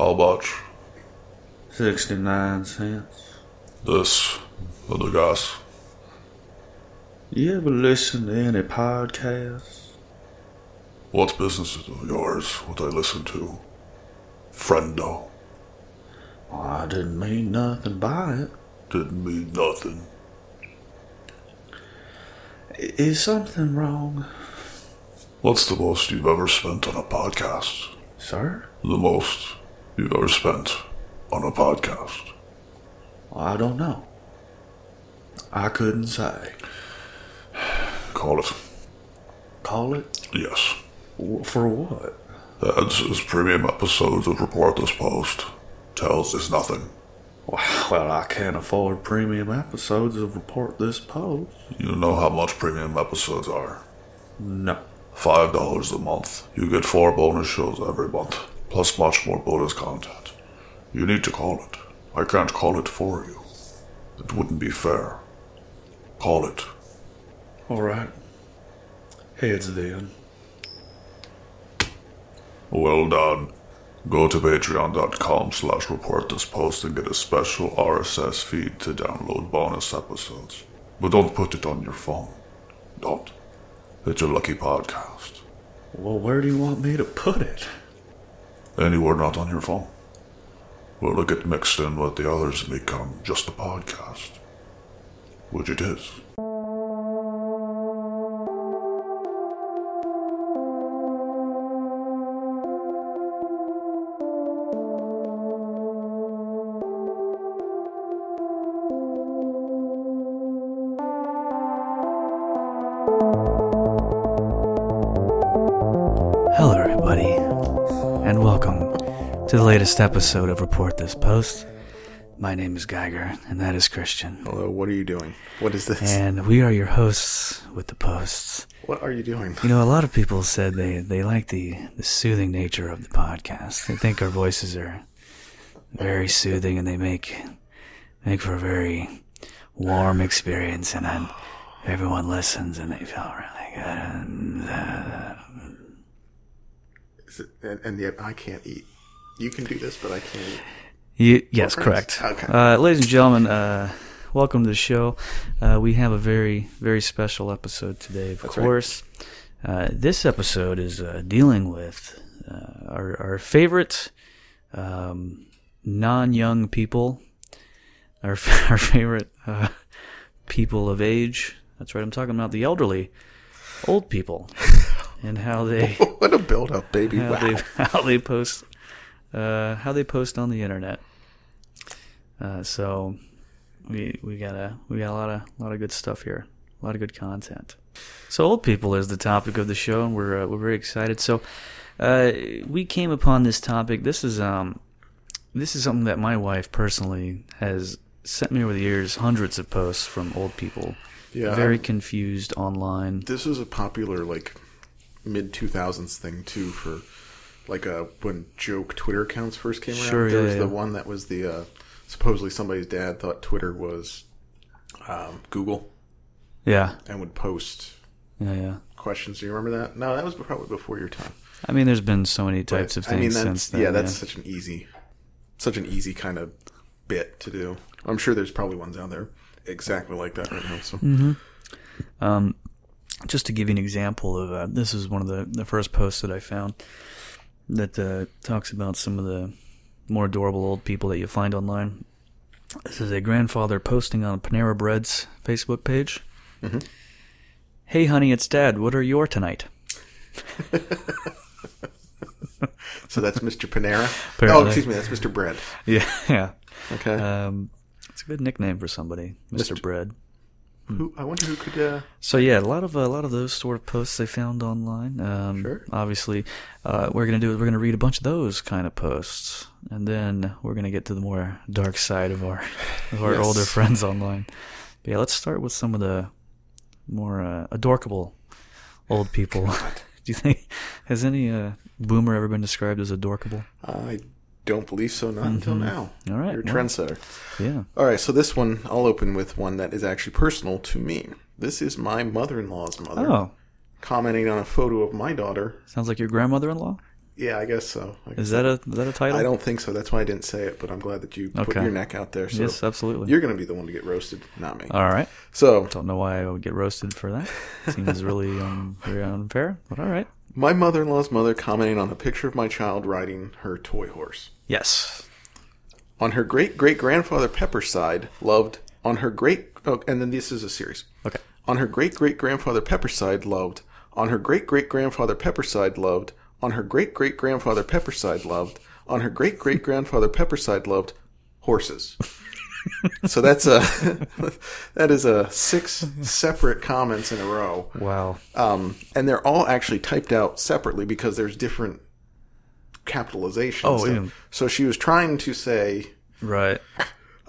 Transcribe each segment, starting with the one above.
How much? 69 cents. This and the gas. You ever listen to any podcasts? What business is of yours what I listen to? Friendo. Well, I didn't mean nothing by it. Didn't mean nothing. Is something wrong? What's the most you've ever spent on a podcast? Sir? The most you've ever spent on a podcast. I don't know. I couldn't say. Call it. Call it? Yes. For what? That's his premium episodes of Report This Post. Tells us nothing. Well, I can't afford premium episodes of Report This Post. You know how much premium episodes are? No. $5 a month. You get 4 bonus shows every month, plus much more bonus content. You need to call it. I can't call it for you. It wouldn't be fair. Call it. All right. Heads then. Well done. Go to patreon.com/reportthispost and get a special RSS feed to download bonus episodes. But don't put it on your phone. Don't. It's a lucky podcast. Well, where do you want me to put it? Anywhere not on your phone. Will it get mixed in with the others and become just a podcast? Which it is. To the latest episode of Report This Post. My name is Geiger, and that is Christian. Hello, what are you doing? What is this? And we are your hosts with the posts. What are you doing? You know, a lot of people said they like the soothing nature of the podcast. They think our voices are very soothing, and they make for a very warm experience, and then everyone listens, and they feel really good. And yet I can't eat. You can do this, but I can't. Yes, correct. Okay. Ladies and gentlemen, welcome to the show. We have a very, very special episode today, of course. Right. This episode is dealing with our favorite non-young people, our favorite people of age. That's right, I'm talking about the elderly, old people, and how they... What a build-up, baby. How, wow. How they post... how they post on the internet. So we got a lot of good stuff here, a lot of good content. So old people is the topic of the show, and we're very excited. So we came upon this topic. This is something that my wife personally has sent me over the years, hundreds of posts from old people. Yeah, very confused online. This is a popular like mid-2000s thing too for. Like when joke Twitter accounts first came around, there was the one that was the supposedly somebody's dad thought Twitter was Google, and would post questions. Do you remember that? No, that was probably before your time. I mean, there's been so many types of things since then. Yeah, that's such an easy kind of bit to do. I'm sure there's probably ones out there exactly like that right now. So, just to give you an example of this is one of the first posts that I found. That talks about some of the more adorable old people that you find online. This is a grandfather posting on Panera Bread's Facebook page. Mm-hmm. Hey, honey, it's Dad. What are your tonight? So that's Mr. Panera? Apparently. Oh, excuse me. That's Mr. Bread. Yeah. Okay. It's a good nickname for somebody, Mr. Bread. Who, I wonder who could... So yeah, a lot of those sort of posts I found online. Sure. Obviously, we're going to read a bunch of those kind of posts, and then we're going to get to the more dark side of our yes. older friends online. But yeah, let's start with some of the more adorkable old people. Do you think has any boomer ever been described as adorkable? I don't believe so, not until now. All right. You're a trendsetter. Yeah. All right, so this one, I'll open with one that is actually personal to me. This is my mother-in-law's mother commenting on a photo of my daughter. Sounds like your grandmother-in-law? Yeah, I guess so. Is that a title? I don't think so. That's why I didn't say it, but I'm glad that you put your neck out there. So yes, absolutely. You're going to be the one to get roasted, not me. All right. So I don't know why I would get roasted for that. Seems really very unfair, but all right. My mother-in-law's mother commented on a picture of my child riding her toy horse. Yes. On her great-great-grandfather Pepper's side, loved... On her great... Oh, and then this is a series. Okay. On her great-great-grandfather Pepper's side, loved... On her great-great-grandfather Pepper's side, loved... On her great-great-grandfather Pepper's side, loved... On her great-great-grandfather Pepper's side, loved... Horses. So that's a... that is a 6 separate comments in a row. Wow. And they're all actually typed out separately because there's different capitalizations. Oh, yeah. So she was trying to say... Right.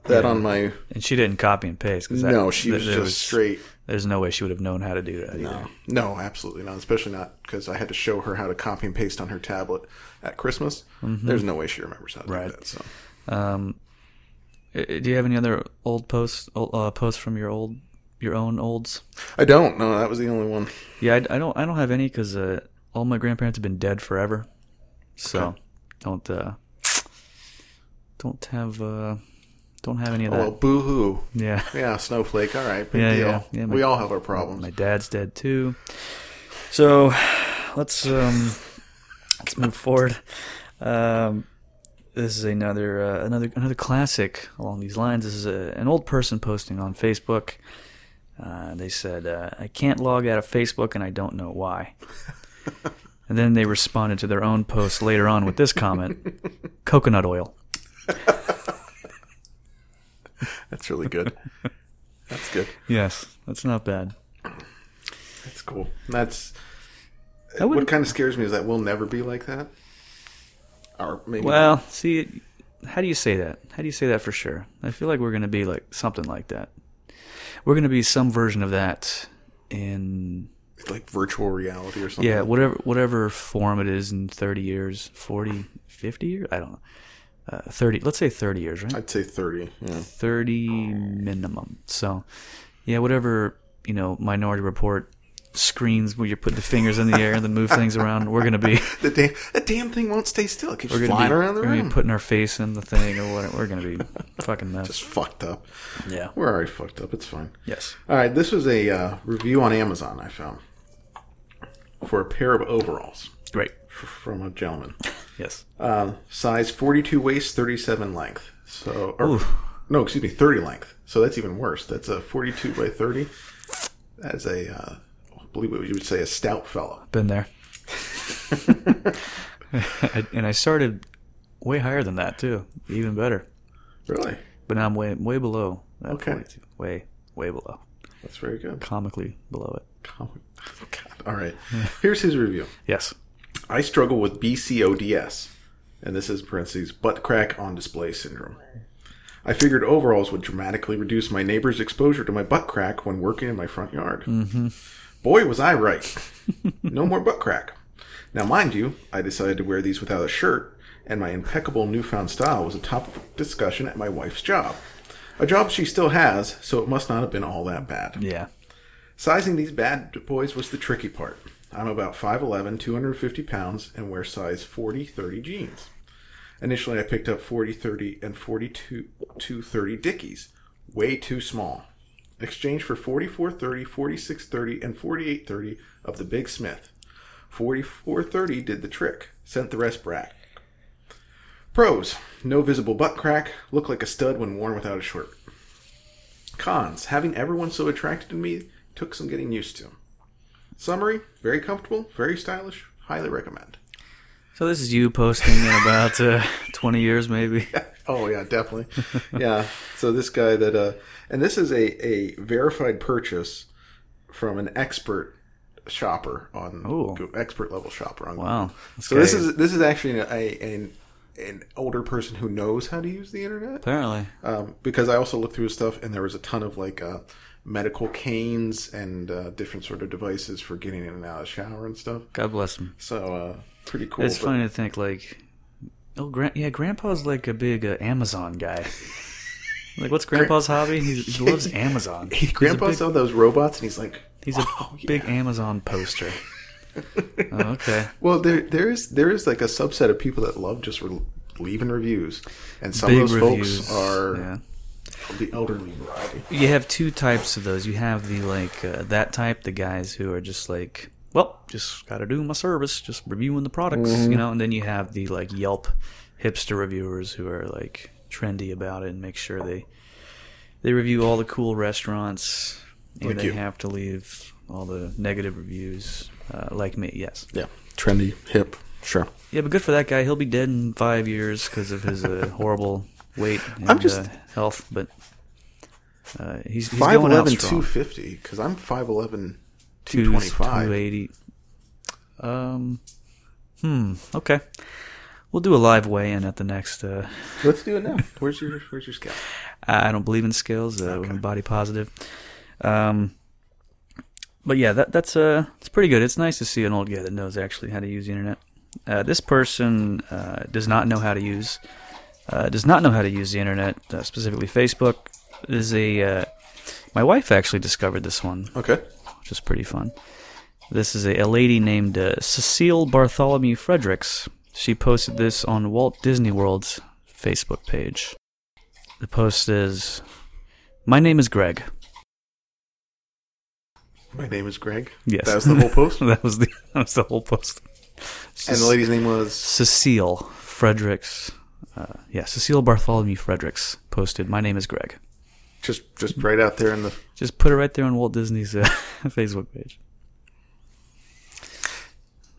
That on my... And she didn't copy and paste. Cause no, she was just straight... There's no way she would have known how to do that either. No, absolutely not. Especially not because I had to show her how to copy and paste on her tablet at Christmas. Mm-hmm. There's no way she remembers how to do that. So. Do you have any other old posts from your own olds? I don't. No, that was the only one. Yeah, I don't have any because all my grandparents have been dead forever. So Don't have any of that. Oh, well, boo-hoo. Yeah. Yeah, snowflake. All right. Big deal. Yeah. Yeah, we all have our problems. My dad's dead, too. So let's move forward. This is another classic along these lines. This is an old person posting on Facebook. They said, I can't log out of Facebook, and I don't know why. And then they responded to their own post later on with this comment, coconut oil. That's really good. That's good. Yes, that's not bad. That's cool. What kind of scares me is that we'll never be like that. Or maybe. Well, see, how do you say that? How do you say that for sure? I feel like we're going to be like something like that. We're going to be some version of that in like virtual reality or something. Yeah, whatever form it is in 30 years, 40, 50 years, I don't know. 30, let's say 30 years, right? I'd say 30. Yeah. 30 minimum. So, yeah, whatever, Minority Report screens where you put the fingers in the air and then move things around, we're going to be... the damn thing won't stay still. It keeps flying around the room. We're going to be putting our face in the thing or whatever. We're going to be fucking nuts. Just fucked up. Yeah. We're already fucked up. It's fine. Yes. All right, this was a review on Amazon I found for a pair of overalls. Great. From a gentleman. Yes. Size 42 waist, 37 length. So, 30 length. So that's even worse. That's a 42 by 30. That's a, I believe you would say a stout fellow. Been there. And I started way higher than that too. Even better. Really? But now I'm way below that. Okay. 42. Way below. That's very good. Comically below it. God. All right. Here's his review. Yes. I struggle with BCODS, and this is in parentheses, butt crack on display syndrome. I figured overalls would dramatically reduce my neighbor's exposure to my butt crack when working in my front yard. Mm-hmm. Boy, was I right. No more butt crack. Now, mind you, I decided to wear these without a shirt, and my impeccable newfound style was a topic of discussion at my wife's job. A job she still has, so it must not have been all that bad. Yeah. Sizing these bad boys was the tricky part. I'm about 5'11", 250 pounds, and wear size 40-30 jeans. Initially, I picked up 40-30 and 42-30 Dickies. Way too small. Exchange for 44-30, 46-30, and 48-30 of the Big Smith. 44-30 did the trick. Sent the rest back. Pros. No visible butt crack. Look like a stud when worn without a shirt. Cons. Having everyone so attracted to me took some getting used to. Summary, very comfortable, very stylish, highly recommend. So this is you posting in about 20 years maybe. Oh, yeah, definitely. Yeah, so this guy that... and this is a verified purchase from an expert shopper on... Ooh. Expert level shopper on Google. Wow. So this is actually an older person who knows how to use the internet. Apparently. Because I also looked through his stuff and there was a ton of like... medical canes and different sort of devices for getting in and out of the shower and stuff. God bless him. So pretty cool. It's funny to think like, Grandpa's like a big Amazon guy. Like, what's Grandpa's hobby? He loves Amazon. Grandpa saw those robots and he's like, he's a big Amazon poster. Oh, okay. Well, there is like a subset of people that love just leaving reviews, and some of those folks are of the elderly variety. You have two types of those. You have the that type, the guys who are just like, well, just got to do my service, just reviewing the products, you know. And then you have the Yelp hipster reviewers who are trendy about it and make sure they review all the cool restaurants, and they have to leave all the negative reviews. Like me, yes. Yeah, trendy, hip, sure. Yeah, but good for that guy. He'll be dead in 5 years because of his horrible weight and health. But he's 5'11", 250. Because I'm 5'11", 225, 280. Okay. We'll do a live weigh-in at the next. Let's do it now. Where's your scale? I don't believe in scales. I'm body positive. But yeah, that's it's pretty good. It's nice to see an old guy that knows actually how to use the internet. This person does not know how to use the internet, specifically Facebook. My wife actually discovered this one. Okay, which is pretty fun. This is a lady named Cecile Bartholomew Fredericks. She posted this on Walt Disney World's Facebook page. The post is, "My name is Greg." My name is Greg? Yes. That was the whole post? That was the whole post. And the lady's name was? Cecile Fredericks. Cecile Bartholomew Fredericks posted, "My name is Greg." Just right out there in the... Just put it right there on Walt Disney's Facebook page.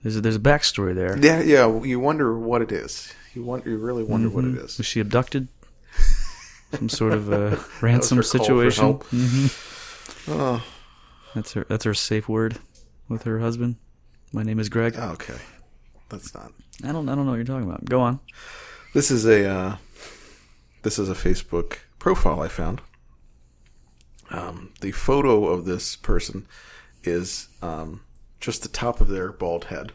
There's a backstory there. Yeah, you wonder what it is. You really wonder what it is. Was she abducted? Some sort of ransom situation? Mm-hmm. Oh. That's her safe word with her husband. My name is Greg. Okay. That's not... I don't know what you're talking about. Go on. This is a Facebook profile I found. The photo of this person is just the top of their bald head.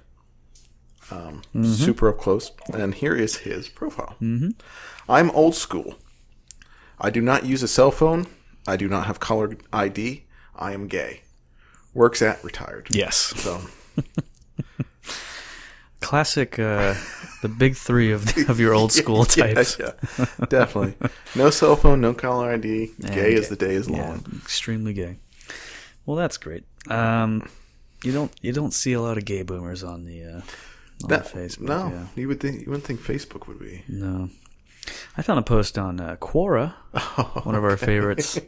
Super up close. And here is his profile. Mm-hmm. I'm old school. I do not use a cell phone. I do not have caller ID. I am gay. Works at retired. Yes. So, classic, the big three of your old school types. Yeah, definitely. No cell phone, no caller ID. Gay as the day is long. Extremely gay. Well, that's great. You don't see a lot of gay boomers on the Facebook. No, you wouldn't think Facebook would be. No. I found a post on Quora, one of our favorites.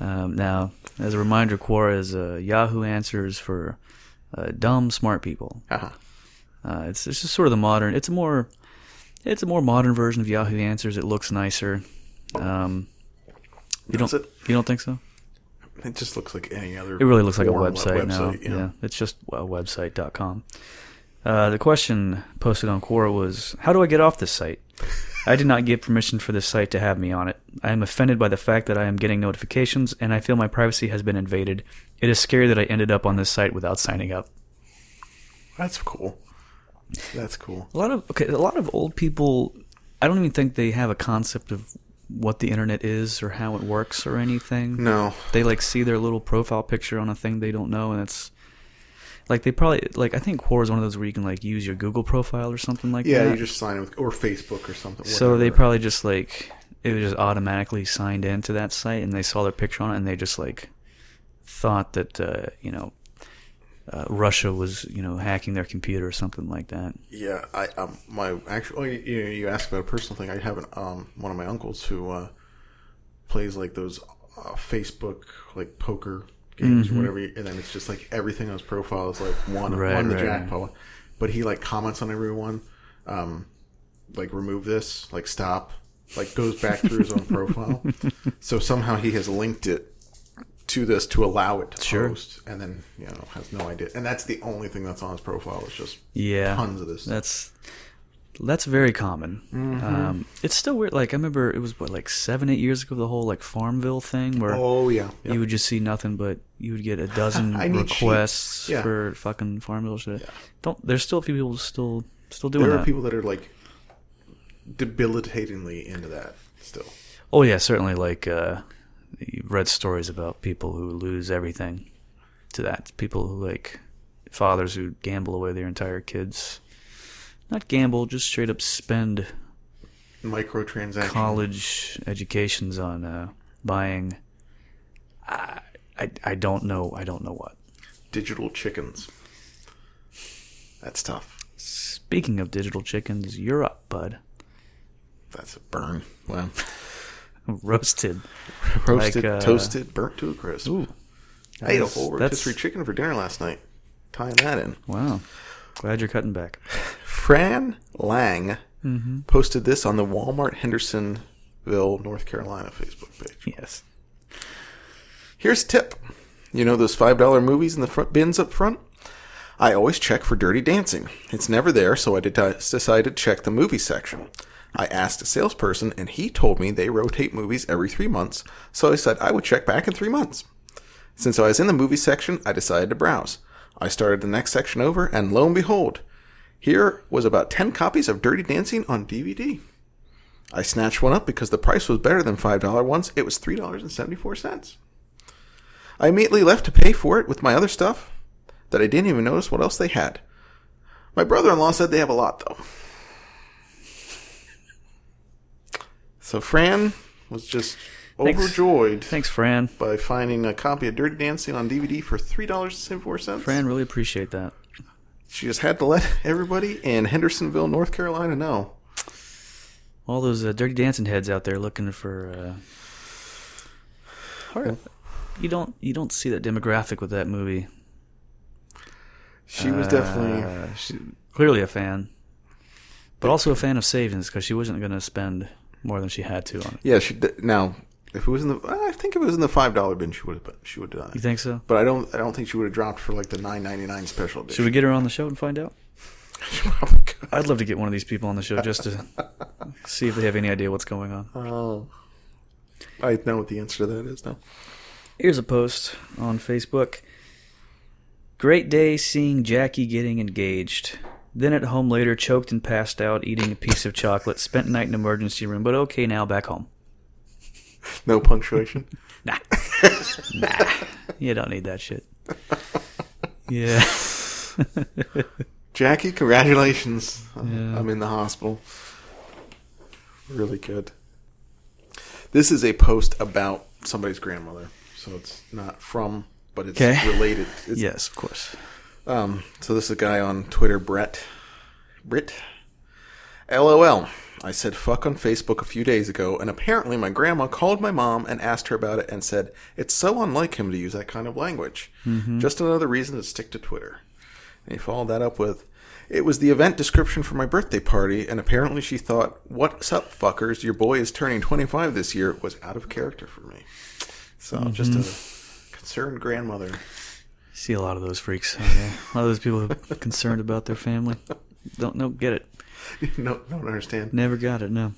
Now, as a reminder, Quora is Yahoo Answers for dumb, smart people. Uh-huh. It's just sort of the modern. It's a more modern version of Yahoo Answers. It looks nicer. You don't think so? It just looks like any other. It really looks like a website now. Yeah, it's just website.com. The question posted on Quora was, "How do I get off this site? I did not give permission for this site to have me on it. I am offended by the fact that I am getting notifications, and I feel my privacy has been invaded. It is scary that I ended up on this site without signing up." That's cool. That's cool. A lot of old people, I don't even think they have a concept of what the internet is or how it works or anything. No. They see their little profile picture on a thing they don't know, and it's... they probably I think Quora is one of those where you can use your Google profile or something that. Yeah, you just sign in with, or Facebook or something. Whatever. So they probably just it was just automatically signed into that site, and they saw their picture on it, and they just thought that Russia was hacking their computer or something like that. Yeah, I my actual you asked about a personal thing. I have one of my uncles who plays those Facebook poker games or whatever, and then it's just everything on his profile is won the jackpot. But he comments on everyone, remove this, stop, goes back through his own profile. So somehow he has linked it to this to allow it to post, and then has no idea. And that's the only thing that's on his profile. It's just tons of this. That's very common. Mm-hmm. It's still weird. I remember it was 7-8 years ago, the whole Farmville thing where you would just see nothing, but you would get a dozen requests for fucking Farmville shit. Yeah. There's still a few people still doing that. There are people that are debilitatingly into that still. Oh yeah, certainly. You've read stories about people who lose everything to that. People who fathers who gamble away their entire kids. Not gamble, just straight up spend microtransactions, college educations on buying. I don't know what. Digital chickens. That's tough. Speaking of digital chickens, you're up, bud. That's a burn. Wow. Roasted, like, toasted, burnt to a crisp. Ooh, I ate a whole rotisserie chicken for dinner last night. Tying that in. Wow. Glad you're cutting back. Fran Lang posted this on the Walmart Hendersonville, North Carolina Facebook page. Yes. Here's a tip. You know those $5 movies in the front bins up front? I always check for Dirty Dancing. It's never there, so I decided to check the movie section. I asked a salesperson, and he told me they rotate movies every 3 months, so I said I would check back in 3 months. Since I was in the movie section, I decided to browse. I started the next section over, and lo and behold, here was about 10 copies of Dirty Dancing on DVD. I snatched one up because the price was better than $5 ones. It was $3.74. I immediately left to pay for it with my other stuff that I didn't even notice what else they had. My brother-in-law said they have a lot, though. So Fran was just overjoyed. Thanks, Fran. By finding a copy of Dirty Dancing on DVD for $3.74. Fran, really appreciate that. She just had to let everybody in Hendersonville, North Carolina know. All those Dirty Dancing heads out there looking for... Hard. You don't see that demographic with that movie. She was definitely... clearly a fan. But also a fan of savings, because she wasn't going to spend... more than she had to on it. Yeah, she did. Now, if it was in the, I think if it was in the $5 bin, she would have done it. You think so? But I don't think she would have dropped for like the $9.99 special edition. Should we get her on the show and find out? I'd love to get one of these people on the show just to see if they have any idea what's going on. Oh, I know what the answer to that is now. Here's a post on Facebook. Great day seeing Jackie getting engaged. Then at home later, choked and passed out, eating a piece of chocolate. Spent night in emergency room, but okay, now back home. No punctuation? Nah. You don't need that shit. Yeah. Jackie, congratulations. Yeah. I'm in the hospital. Really good. This is a post about somebody's grandmother. So it's not from, but it's related. It's, yes, of course. So this is a guy on Twitter, Brett. LOL. I said fuck on Facebook a few days ago, and apparently my grandma called my mom and asked her about it and said, it's so unlike him to use that kind of language. Mm-hmm. Just another reason to stick to Twitter. And he followed that up with, it was the event description for my birthday party, and apparently she thought, what's up, fuckers? Your boy is turning 25 this year. It was out of character for me. So just a concerned grandmother. See a lot of those freaks. Okay. A lot of those people who are concerned about their family. Don't get it. No, don't understand. Never got it, no.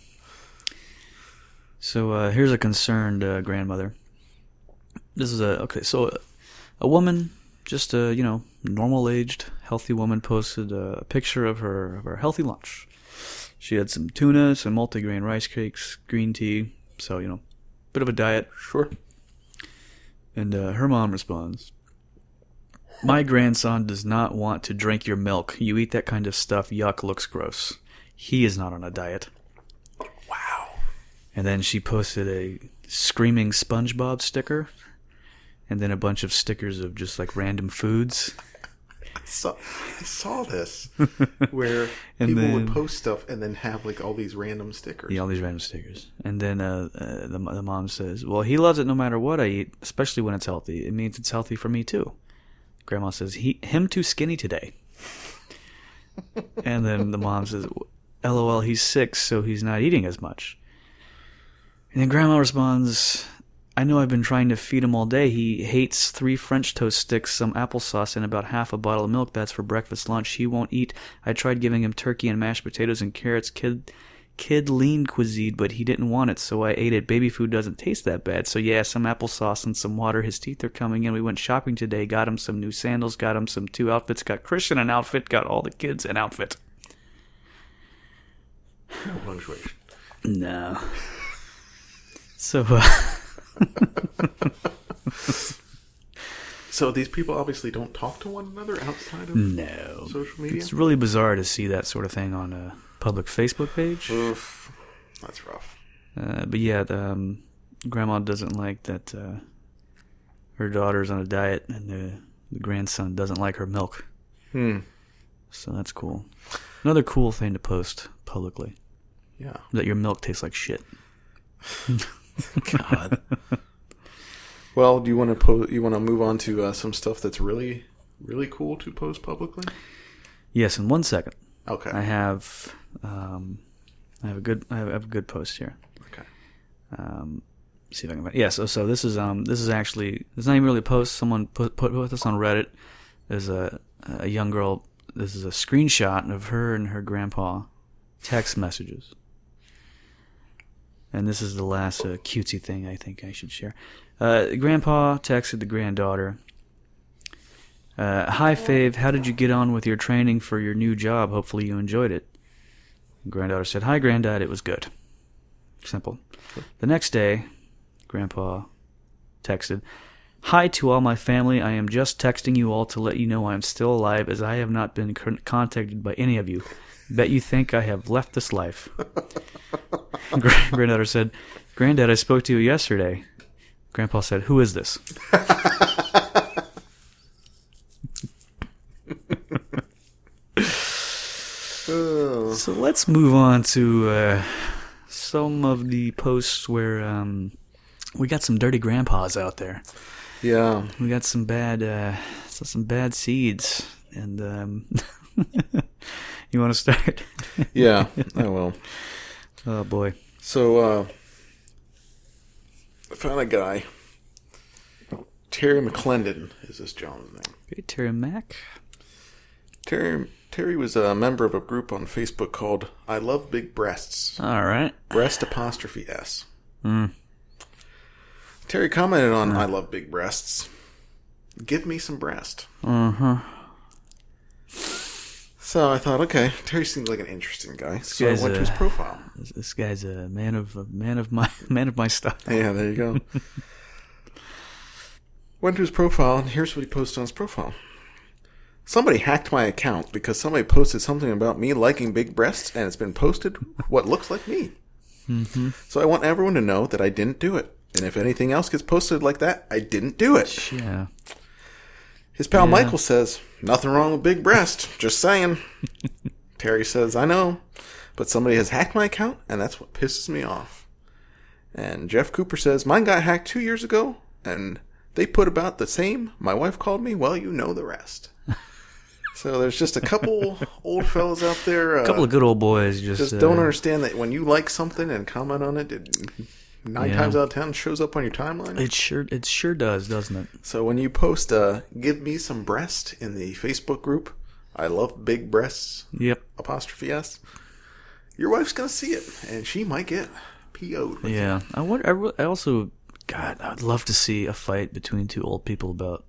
So here's a concerned grandmother. This is a woman, just a, normal-aged, healthy woman, posted a picture of her healthy lunch. She had some tuna, some multigrain rice cakes, green tea. So, bit of a diet. Sure. And her mom responds, my grandson does not want to drink your milk. You eat that kind of stuff. Yuck, looks gross. He is not on a diet. Wow. And then she posted a screaming SpongeBob sticker and then a bunch of stickers of just like random foods. I saw this where people would post stuff and then have like all these random stickers. Yeah, all these random stickers. And then the mom says, well, he loves it no matter what I eat, especially when it's healthy. It means it's healthy for me too. Grandma says, him too skinny today. And then the mom says, LOL, he's 6, so he's not eating as much. And then Grandma responds, I know I've been trying to feed him all day. He hates 3 French toast sticks, some applesauce, and about half a bottle of milk. That's for breakfast, lunch. He won't eat. I tried giving him turkey and mashed potatoes and carrots. Kid lean cuisine, but he didn't want it, so I ate it. Baby food doesn't taste that bad. So yeah, some applesauce and some water. His teeth are coming in. We went shopping today. Got him some new sandals. Got him some 2 outfits. Got Christian an outfit. Got all the kids an outfit. No punctuation. No. So, So these people obviously don't talk to one another outside of social media? It's really bizarre to see that sort of thing on a public Facebook page. Oof. That's rough. But yeah, Grandma doesn't like that her daughter's on a diet and the grandson doesn't like her milk. Hmm. So that's cool. Another cool thing to post publicly. Yeah. That your milk tastes like shit. God. Well, do you want to move on to some stuff that's really, really cool to post publicly? Yes, in 1 second. Okay. I have a good post here. Okay. See if I can find it. Yeah. So this is actually, it's not even really a post. Someone put with us on Reddit. There's a young girl. This is a screenshot of her and her grandpa text messages. And this is the last cutesy thing I think I should share. Grandpa texted the granddaughter, "Hi, Fave, how did you get on with your training for your new job? Hopefully you enjoyed it." The granddaughter said, "Hi, Granddad, it was good." Simple. The next day, Grandpa texted, "Hi to all my family. I am just texting you all to let you know I am still alive as I have not been contacted by any of you. Bet you think I have left this life." Granddaughter said, "Granddad, I spoke to you yesterday." Grandpa said, "Who is this?" So let's move on to some of the posts where we got some dirty grandpas out there. Yeah, we got some bad seeds, and you want to start? Yeah, I will. Oh, boy. So, I found a guy. Terry McClendon is this gentleman's name. Okay, Terry Mac. Terry was a member of a group on Facebook called I Love Big Breasts. All right. Breast apostrophe S. Mm. Terry commented on I Love Big Breasts. "Give me some breast." Uh-huh. So I thought, okay, Terry seems like an interesting guy. So I went to his profile. This guy's a man of my style. Yeah, there you go. Went to his profile, and here's what he posted on his profile. "Somebody hacked my account because somebody posted something about me liking big breasts, and it's been posted what looks like me. Mm-hmm. So I want everyone to know that I didn't do it. And if anything else gets posted like that, I didn't do it." Yeah. His pal Michael says, "Nothing wrong with big breast, just saying." Terry says, "I know, but somebody has hacked my account, and that's what pisses me off." And Jeff Cooper says, "Mine got hacked 2 years ago, and they put about the same. My wife called me. Well, you know the rest." So there's just a couple old fellas out there. A couple of good old boys. Just don't understand that when you like something and comment on it, Nine times out of 10 shows up on your timeline. It sure does, doesn't it? So when you post "give me some breast" in the Facebook group, I Love Big Breasts, yep, apostrophe S, your wife's going to see it, and she might get PO'd. Yeah. I'd love to see a fight between two old people about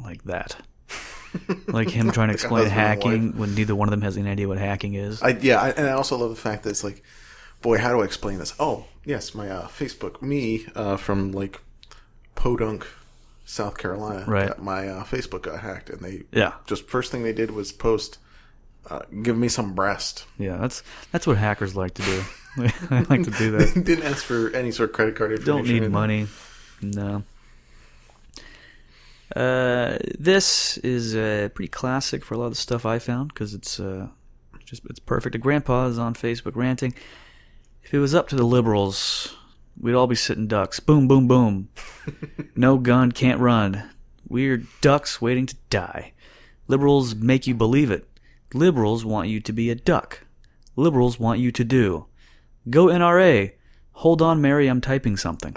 like that. Like him trying to explain hacking when neither one of them has any idea what hacking is. And I also love the fact that it's like, boy, how do I explain this? Oh, yes, my Facebook, me from like Podunk, South Carolina. Right. My Facebook got hacked, and they just first thing they did was post, "Give me some breast." Yeah, that's what hackers like to do. I like to do that. They didn't ask for any sort of credit card information. Don't need money. No. This is pretty classic for a lot of the stuff I found because it's perfect. A grandpa is on Facebook ranting. "If it was up to the liberals, we'd all be sitting ducks. Boom, boom, boom. No gun, can't run. We're ducks waiting to die. Liberals make you believe it. Liberals want you to be a duck. Liberals want you to do. Go NRA. Hold on, Mary, I'm typing something."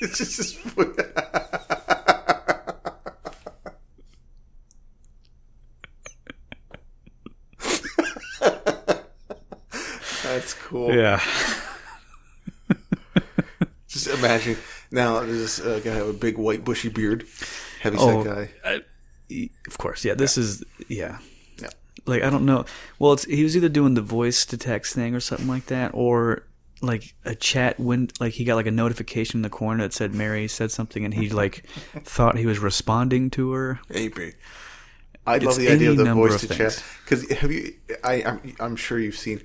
It's just... That's cool. Yeah. Just imagine. Now, does this guy have a big white bushy beard? Heavy set guy. Of course. Yeah, this is... Yeah. Yeah. Like, I don't know. Well, he was either doing the voice to text thing or something like that, or like a chat when like he got like a notification in the corner that said Mary said something, and he like thought he was responding to her. Maybe. I love the idea of the voice to chat, because have you? I'm sure you've seen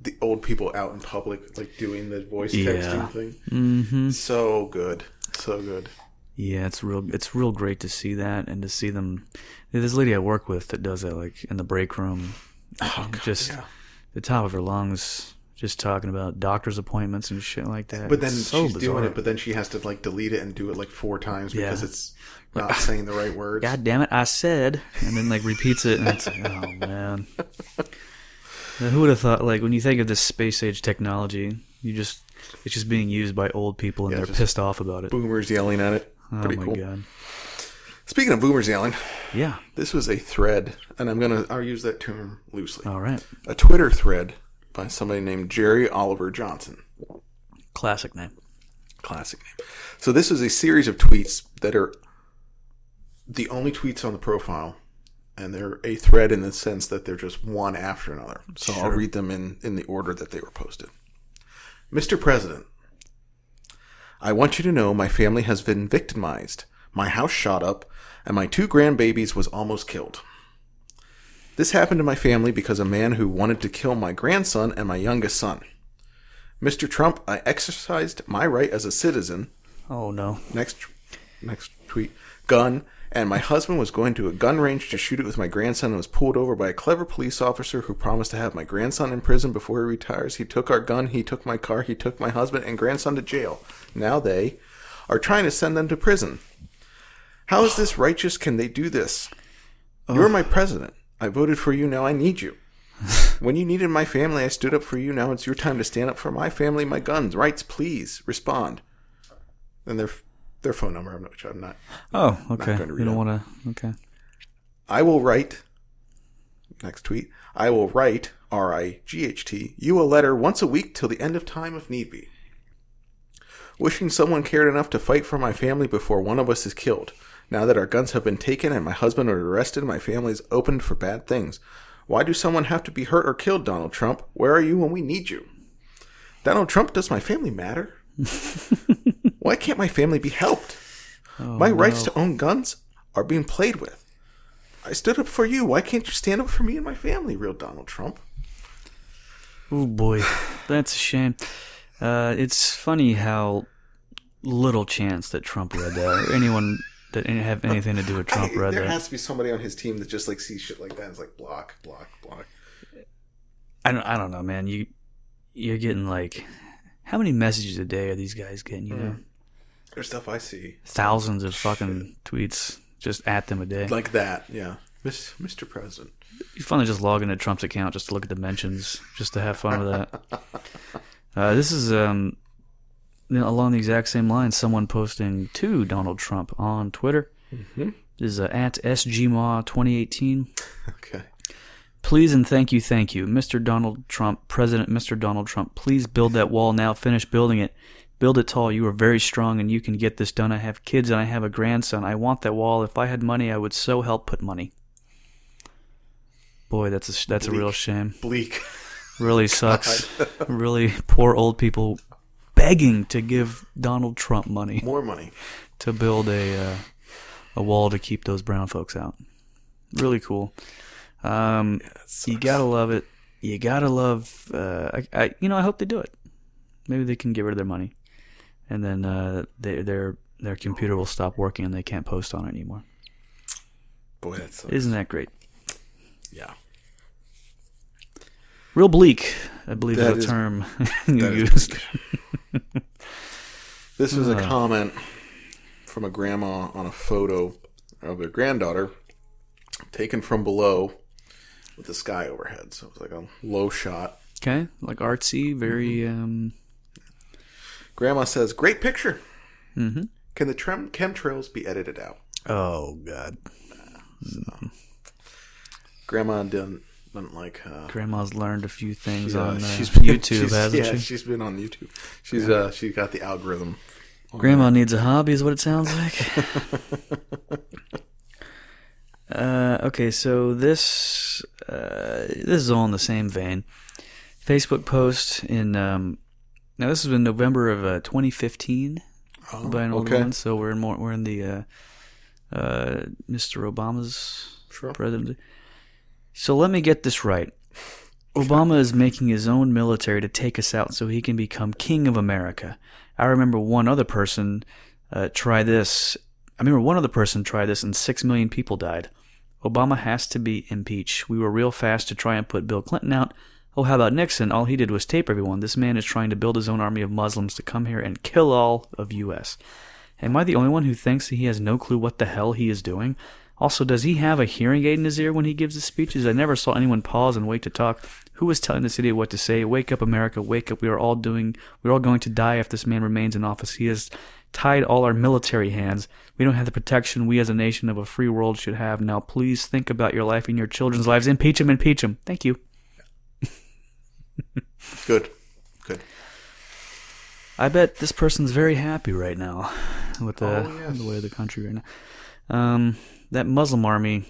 the old people out in public like doing the voice texting thing. Mm-hmm. So good, so good. Yeah, it's real great to see that, and to see them. This lady I work with that does that, like in the break room, the top of her lungs, just talking about doctor's appointments and shit like that. But then doing it, but then she has to like delete it and do it like 4 times because it's not saying the right words. God damn it, I said, and then like repeats it, and it's like, oh man. Now, who would have thought? Like when you think of this space age technology, it's just being used by old people, and they're pissed off about it. Boomers yelling at it. Pretty cool. God. Speaking of boomers yelling, this was a thread, and I'll use that term loosely. All right, a Twitter thread by somebody named Jerry Oliver Johnson. Classic name. So this is a series of tweets that are the only tweets on the profile, and they're a thread in the sense that they're just one after another. So I'll read them in the order that they were posted. Mr. President, I want you to know my family has been victimized, my house shot up, and my 2 grandbabies was almost killed. This happened to my family because a man who wanted to kill my grandson and my youngest son. Mr. Trump, I exercised my right as a citizen. Oh, no. Next tweet. Gun, and my husband was going to a gun range to shoot it with my grandson and was pulled over by a clever police officer who promised to have my grandson in prison before he retires. He took our gun, he took my car, he took my husband and grandson to jail. Now they are trying to send them to prison. How is this righteous? Can they do this? You're my president. I voted for you, now I need you. When you needed my family, I stood up for you. Now it's your time to stand up for my family, my guns, rights, please respond. And their phone number, which I'm not. Oh, okay. Not going to read. You don't want to. Okay. I will write. Next tweet. I will write RIGHT you a letter once a week till the end of time if need be. Wishing someone cared enough to fight for my family before one of us is killed. Now that our guns have been taken and my husband are arrested, my family is opened for bad things. Why do someone have to be hurt or killed, Donald Trump? Where are you when we need you? Donald Trump, does my family matter? Why can't my family be helped? Oh, my rights to own guns are being played with. I stood up for you. Why can't you stand up for me and my family, real Donald Trump? Oh, boy. That's a shame. It's funny how little chance that Trump read that, or anyone that didn't have anything to do with Trump read that. There has to be somebody on his team that just like sees shit like that and is like, block, block, block. I don't know, man. You're getting like, how many messages a day are these guys getting, you know? There's stuff I see. Thousands of fucking tweets just at them a day. Like that, yeah. Mr. President. You finally just log into Trump's account just to look at the mentions, just to have fun with that. This is along the exact same lines, someone posting to Donald Trump on Twitter. Mm-hmm. This is at SGMaw2018. Okay. Please and thank you. Mr. Donald Trump, President Mr. Donald Trump, please build that wall now. Finish building it. Build it tall. You are very strong and you can get this done. I have kids and I have a grandson. I want that wall. If I had money, I would so help put money. Boy, that's a real shame. Bleak. Really sucks. Really poor old people begging to give Donald Trump money. More money. To build a wall to keep those brown folks out. Really cool. You gotta love it. You gotta love. I hope they do it. Maybe they can get rid of their money, and then their computer will stop working and they can't post on it anymore. Boy, that sucks. Isn't that great? Yeah. Real bleak, I believe is the term you used. This was a comment from a grandma on a photo of their granddaughter taken from below with the sky overhead. So it was like a low shot. Okay, like artsy, very... Mm-hmm. Grandma says, great picture. Mm-hmm. Can the chemtrails be edited out? Oh, God. So, Grandma didn't like... Grandma's learned a few things on YouTube, hasn't she? Yeah, she's been on YouTube. She's got the algorithm. Grandma needs a hobby is what it sounds like. Okay, so this is all in the same vein. Facebook post in Now this was in November of 2015 by an older one, so we're in the Mr. Obama's presidency. So let me get this right. Obama is making his own military to take us out so he can become king of America. I remember one other person tried this and 6 million people died. Obama has to be impeached. We were real fast to try and put Bill Clinton out. Oh, how about Nixon? All he did was tape everyone. This man is trying to build his own army of Muslims to come here and kill all of U.S. Am I the only one who thinks he has no clue what the hell he is doing? Also, does he have a hearing aid in his ear when he gives his speeches? I never saw anyone pause and wait to talk. Who is telling this idiot what to say? Wake up, America, wake up. We're all going to die if this man remains in office. He has tied all our military hands. We don't have the protection we as a nation of a free world should have. Now, please think about your life and your children's lives. Impeach him, impeach him. Thank you. Good. I bet this person's very happy right now with the way of the country right now. That Muslim army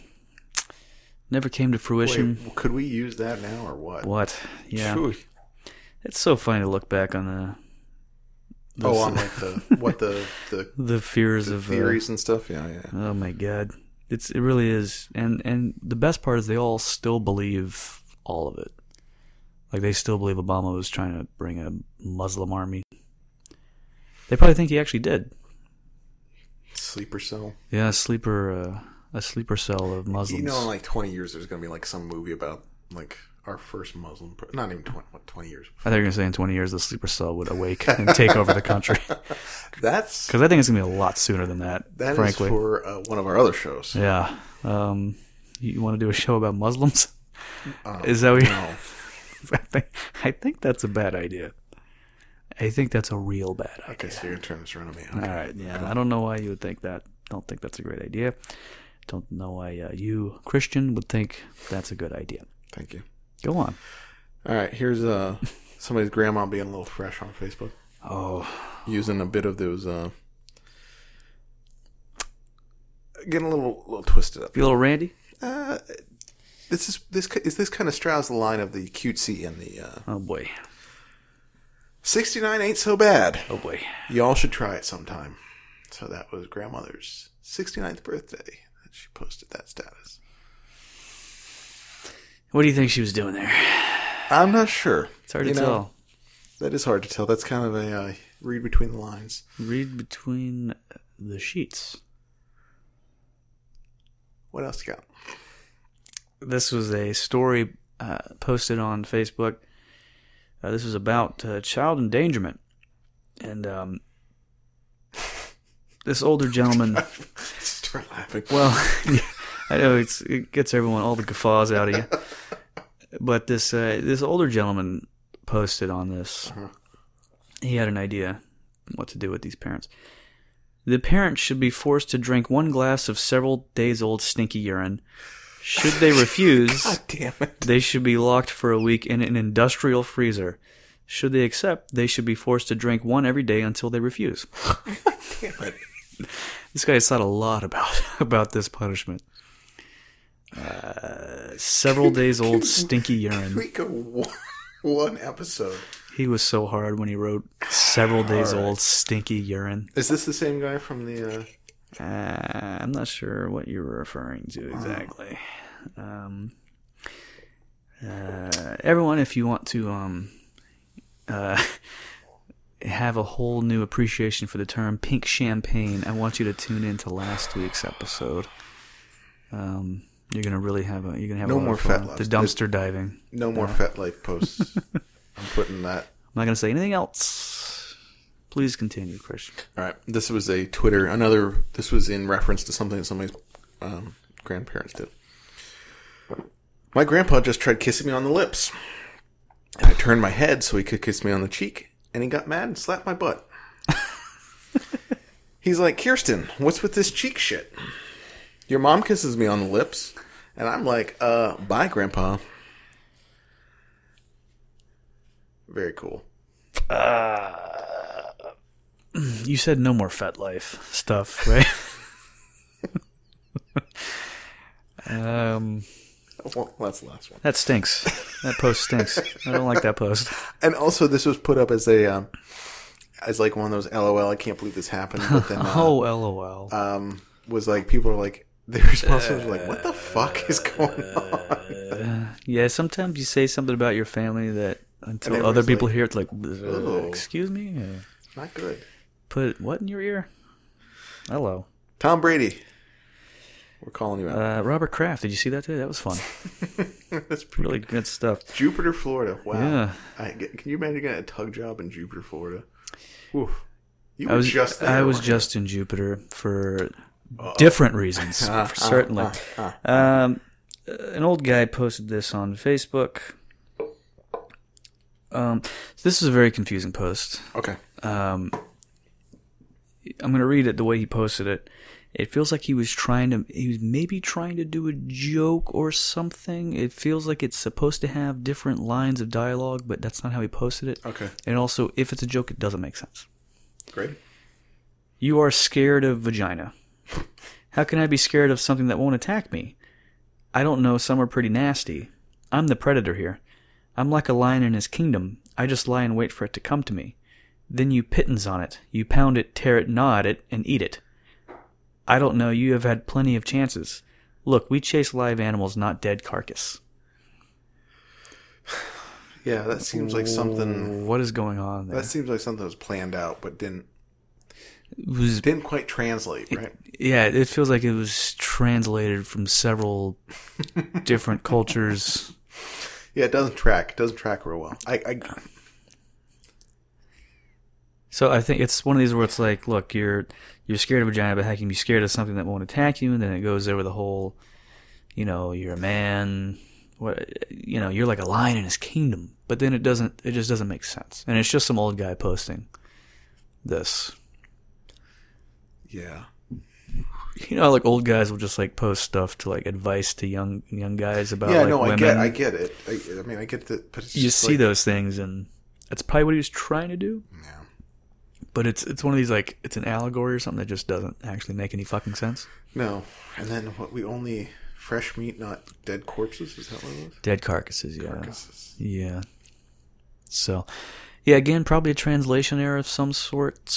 never came to fruition. Wait, could we use that now or what? What? Yeah. Sure. It's so funny to look back on the fears of theories and stuff. Yeah. Oh my God, it really is. And the best part is they all still believe all of it. Like they still believe Obama was trying to bring a Muslim army. They probably think he actually did. Sleeper cell. Yeah, a sleeper cell of Muslims. You know, in like 20 years, there's going to be like some movie about like our first Muslim. Not even 20 years. Before. I thought you were going to say in 20 years the sleeper cell would awake and take over the country. That's because I think it's going to be a lot sooner than that. That frankly. Is for one of our other shows. Yeah. You want to do a show about Muslims? Is that what? No. I think that's a bad idea. I think that's a real bad idea. Okay, so you're going to turn this around on me. Okay. All right, yeah. I don't know why you would think that. Don't think that's a great idea. Don't know why you, Christian, would think that's a good idea. Thank you. Go on. All right, here's somebody's grandma being a little fresh on Facebook. Oh. Using a bit of those... getting a little twisted up. You a little Randy? This kind of straddles the line of the cutesy and the... oh, boy. 69 ain't so bad. Oh, boy. Y'all should try it sometime. So that was grandmother's 69th birthday. She posted that status. What do you think she was doing there? I'm not sure. It's hard to tell. That is hard to tell. That's kind of a read between the lines. Read between the sheets. What else you got? This was a story posted on Facebook. This was about child endangerment. And this older gentleman... Start laughing. Well, I know it gets everyone, all the guffaws out of you. But this older gentleman posted on this. Uh-huh. He had an idea what to do with these parents. The parents should be forced to drink one glass of several days old stinky urine. Should they refuse, God damn it. They should be locked for a week in an industrial freezer. Should they accept, they should be forced to drink one every day until they refuse. God damn it. This guy has thought a lot about this punishment. Several days old stinky urine. Can we go one episode? He was so hard when he wrote several days old stinky urine. Is this the same guy from the... I'm not sure what you were referring to exactly. Everyone, if you want to have a whole new appreciation for the term pink champagne, I want you to tune in to last week's episode. You're gonna really have a lot more of fun. The dumpster diving. No more Fet Life posts. I'm putting that. I'm not gonna say anything else. Please continue, Christian. All right. This was a Twitter. This was in reference to something that somebody's grandparents did. My grandpa just tried kissing me on the lips. And I turned my head so he could kiss me on the cheek. And he got mad and slapped my butt. He's like, Kirsten, what's with this cheek shit? Your mom kisses me on the lips. And I'm like, bye, Grandpa. Very cool. You said no more Fet Life stuff, right? Well, that's the last one. That stinks. That post stinks. I don't like that post. And also, this was put up as a as like one of those LOL, I can't believe this happened. But then, oh, LOL. Was like, people are like, their responses were like, what the fuck is going on? Yeah, sometimes you say something about your family that until other people hear it's like, excuse me? Not good. Put what in your ear? Hello. Tom Brady. We're calling you out. Robert Kraft. Did you see that today? That was fun. That's really good stuff. Jupiter, Florida. Wow. Yeah. Can you imagine getting a tug job in Jupiter, Florida? Oof. I was just in Jupiter for different reasons, certainly. An old guy posted this on Facebook. This is a very confusing post. Okay. I'm going to read it the way he posted it. It feels like he was maybe trying to do a joke or something. It feels like it's supposed to have different lines of dialogue, but that's not how he posted it. Okay. And also, if it's a joke, it doesn't make sense. Great. You are scared of vagina. How can I be scared of something that won't attack me? I don't know. Some are pretty nasty. I'm the predator here. I'm like a lion in his kingdom. I just lie and wait for it to come to me. Then you pittance on it. You pound it, tear it, gnaw at it, and eat it. I don't know. You have had plenty of chances. Look, we chase live animals, not dead carcass. Yeah, that seems like something... What is going on there? That seems like something that was planned out, but didn't quite translate, right? It feels like it was translated from several different cultures. Yeah, it doesn't track. It doesn't track real well. So I think it's one of these where it's like, look, you're scared of vagina, but how can you be scared of something that won't attack you? And then it goes over the whole, you're a man, what, you're like a lion in his kingdom. But then it just doesn't make sense. And it's just some old guy posting this. Yeah. Like old guys will just like post stuff to like advice to young guys about women. Yeah, I get it. I mean, I get that. But you see those things, and that's probably what he was trying to do. Yeah. But it's one of these, like, it's an allegory or something that just doesn't actually make any fucking sense. No. And then what, we only fresh meat, not dead corpses? Is that what it was? Dead carcasses, yeah. Carcasses. Yeah. So, yeah, again, probably a translation error of some sort.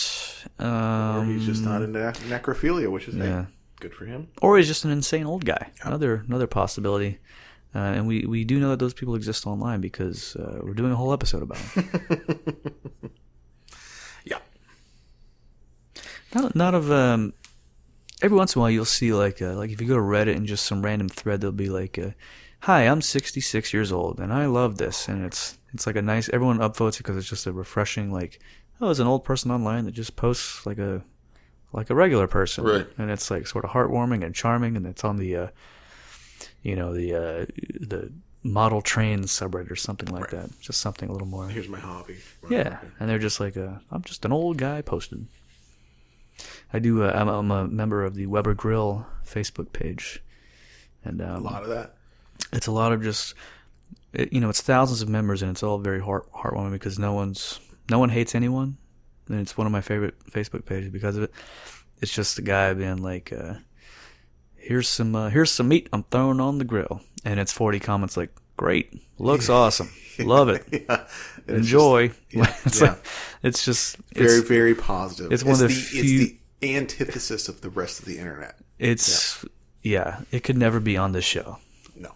Or he's just not into necrophilia, which is good for him. Or he's just an insane old guy. Yep. Another possibility. And we do know that those people exist online because we're doing a whole episode about them. Yeah. Not of every once in a while you'll see like if you go to Reddit and just some random thread they'll be like, "Hi, I'm 66 years old and I love this," and it's like a nice, everyone upvotes it because it's just a refreshing like, oh, it's an old person online that just posts like a regular person, right? And it's like sort of heartwarming and charming, and it's on the the model train subreddit or something like right. that, just something a little more. Here's my hobby. Right. Yeah, and they're just like, I'm just an old guy posting. I do. I'm a member of the Weber Grill Facebook page, and a lot of that. It's a lot of just, it's thousands of members, and it's all very heartwarming because no one hates anyone, and it's one of my favorite Facebook pages because of it. It's just the guy being like, "Here's some meat I'm throwing on the grill," and it's 40 comments like, "Great, looks awesome, love it, enjoy." It's just very, very positive. It's one of the few. It's the antithesis of the rest of the internet. It's it could never be on this show. No,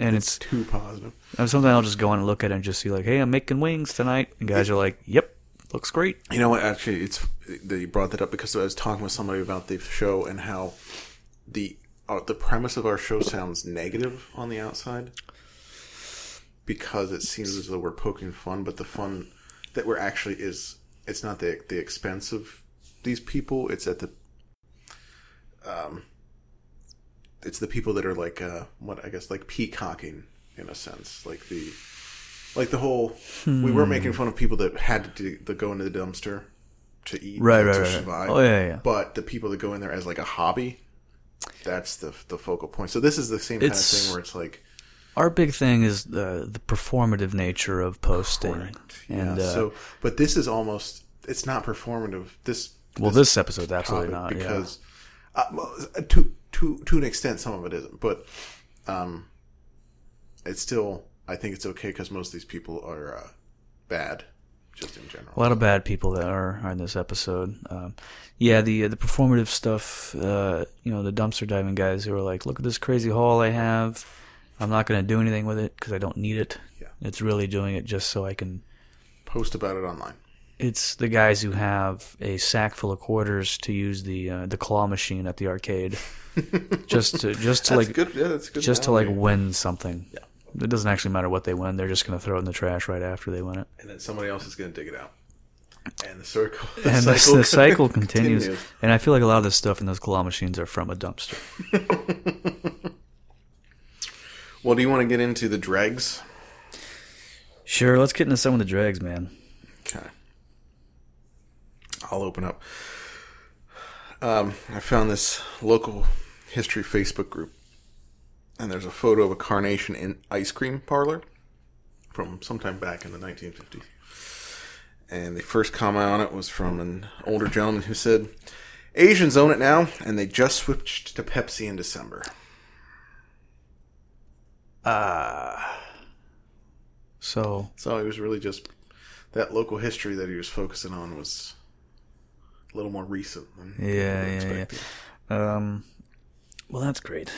and it's too positive. Sometimes I'll just go on and look at it and just see like, hey, I'm making wings tonight, and guys are like, yep, looks great. You know what? Actually, it's that you brought that up because I was talking with somebody about the show and how the premise of our show sounds negative on the outside. Because it seems as though we're poking fun, but the fun that we're actually is, it's not the expense of these people. It's at the, it's the people that are like, what I guess like peacocking in a sense, like the whole. We were making fun of people that had to go into the dumpster to eat to survive. Oh yeah. But the people that go in there as like a hobby, that's the focal point. So this is the same kind of thing where it's like. Our big thing is the performative nature of posting. Correct. Yeah. And, but this is almost, it's not performative. This episode's absolutely not. Because to an extent, some of it isn't. But it's still, I think it's okay because most of these people are bad, just in general. A lot of bad people that are in this episode. Yeah, the performative stuff, you know, the dumpster diving guys who are like, look at this crazy haul I have. I'm not going to do anything with it because I don't need it. Yeah. It's really doing it just so I can post about it online. It's the guys who have a sack full of quarters to use the claw machine at the arcade, just to like good, yeah, that's good just analogy. To like win something. Yeah. It doesn't actually matter what they win; they're just going to throw it in the trash right after they win it. And then somebody else is going to dig it out. And the cycle continues. And I feel like a lot of this stuff in those claw machines are from a dumpster. Well, do you want to get into the dregs? Sure, let's get into some of the dregs, man. Okay. I'll open up. I found this local history Facebook group, and there's a photo of a carnation in ice cream parlor from sometime back in the 1950s. And the first comment on it was from an older gentleman who said, Asians own it now, and they just switched to Pepsi in December. So it was really just that local history that he was focusing on was a little more recent than yeah. Well, that's great.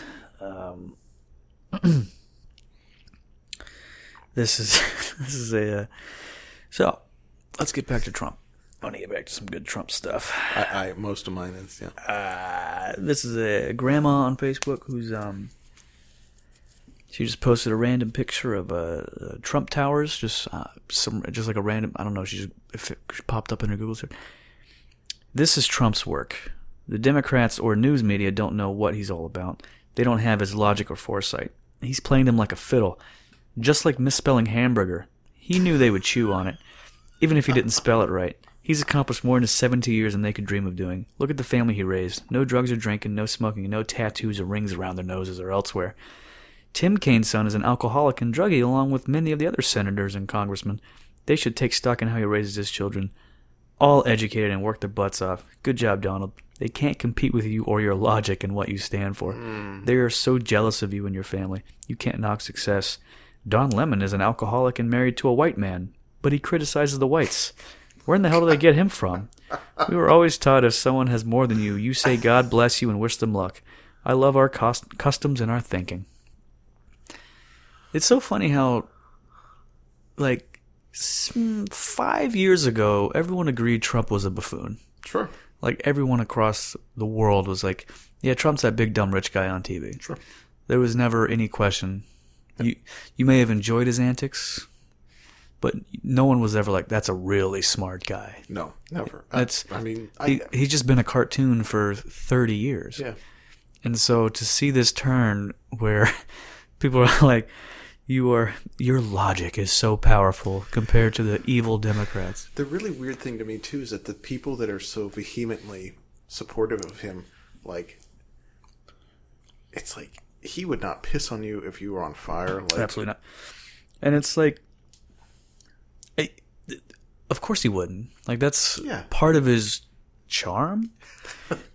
This is a so let's get back to Trump. I want to get back to some good Trump stuff. I most of mine is this is a grandma on Facebook who's she just posted a random picture of Trump Towers, just like a random, I don't know. She popped up in her Google search. This is Trump's work. The Democrats or news media don't know what he's all about. They don't have his logic or foresight. He's playing them like a fiddle, just like misspelling hamburger. He knew they would chew on it, even if he didn't spell it right. He's accomplished more in his 70 years than they could dream of doing. Look at the family he raised. No drugs or drinking, no smoking, no tattoos or rings around their noses or elsewhere. Tim Kaine's son is an alcoholic and druggie, along with many of the other senators and congressmen. They should take stock in how he raises his children. All educated and work their butts off. Good job, Donald. They can't compete with you or your logic and what you stand for. They are so jealous of you and your family. You can't knock success. Don Lemon is an alcoholic and married to a white man, but he criticizes the whites. Where in the hell do they get him from? We were always taught if someone has more than you, you say God bless you and wish them luck. I love our customs and our thinking. It's so funny how, like, 5 years ago, everyone agreed Trump was a buffoon. Sure. Like, everyone across the world was like, yeah, Trump's that big, dumb, rich guy on TV. Sure. There was never any question. Yep. You may have enjoyed his antics, but no one was ever like, that's a really smart guy. No, never. He's just been a cartoon for 30 years. Yeah. And so to see this turn where people are like, your logic is so powerful compared to the evil Democrats. The really weird thing to me, too, is that the people that are so vehemently supportive of him, like, it's like he would not piss on you if you were on fire. Like, absolutely not. And it's like, of course he wouldn't. Like, that's part of his charm.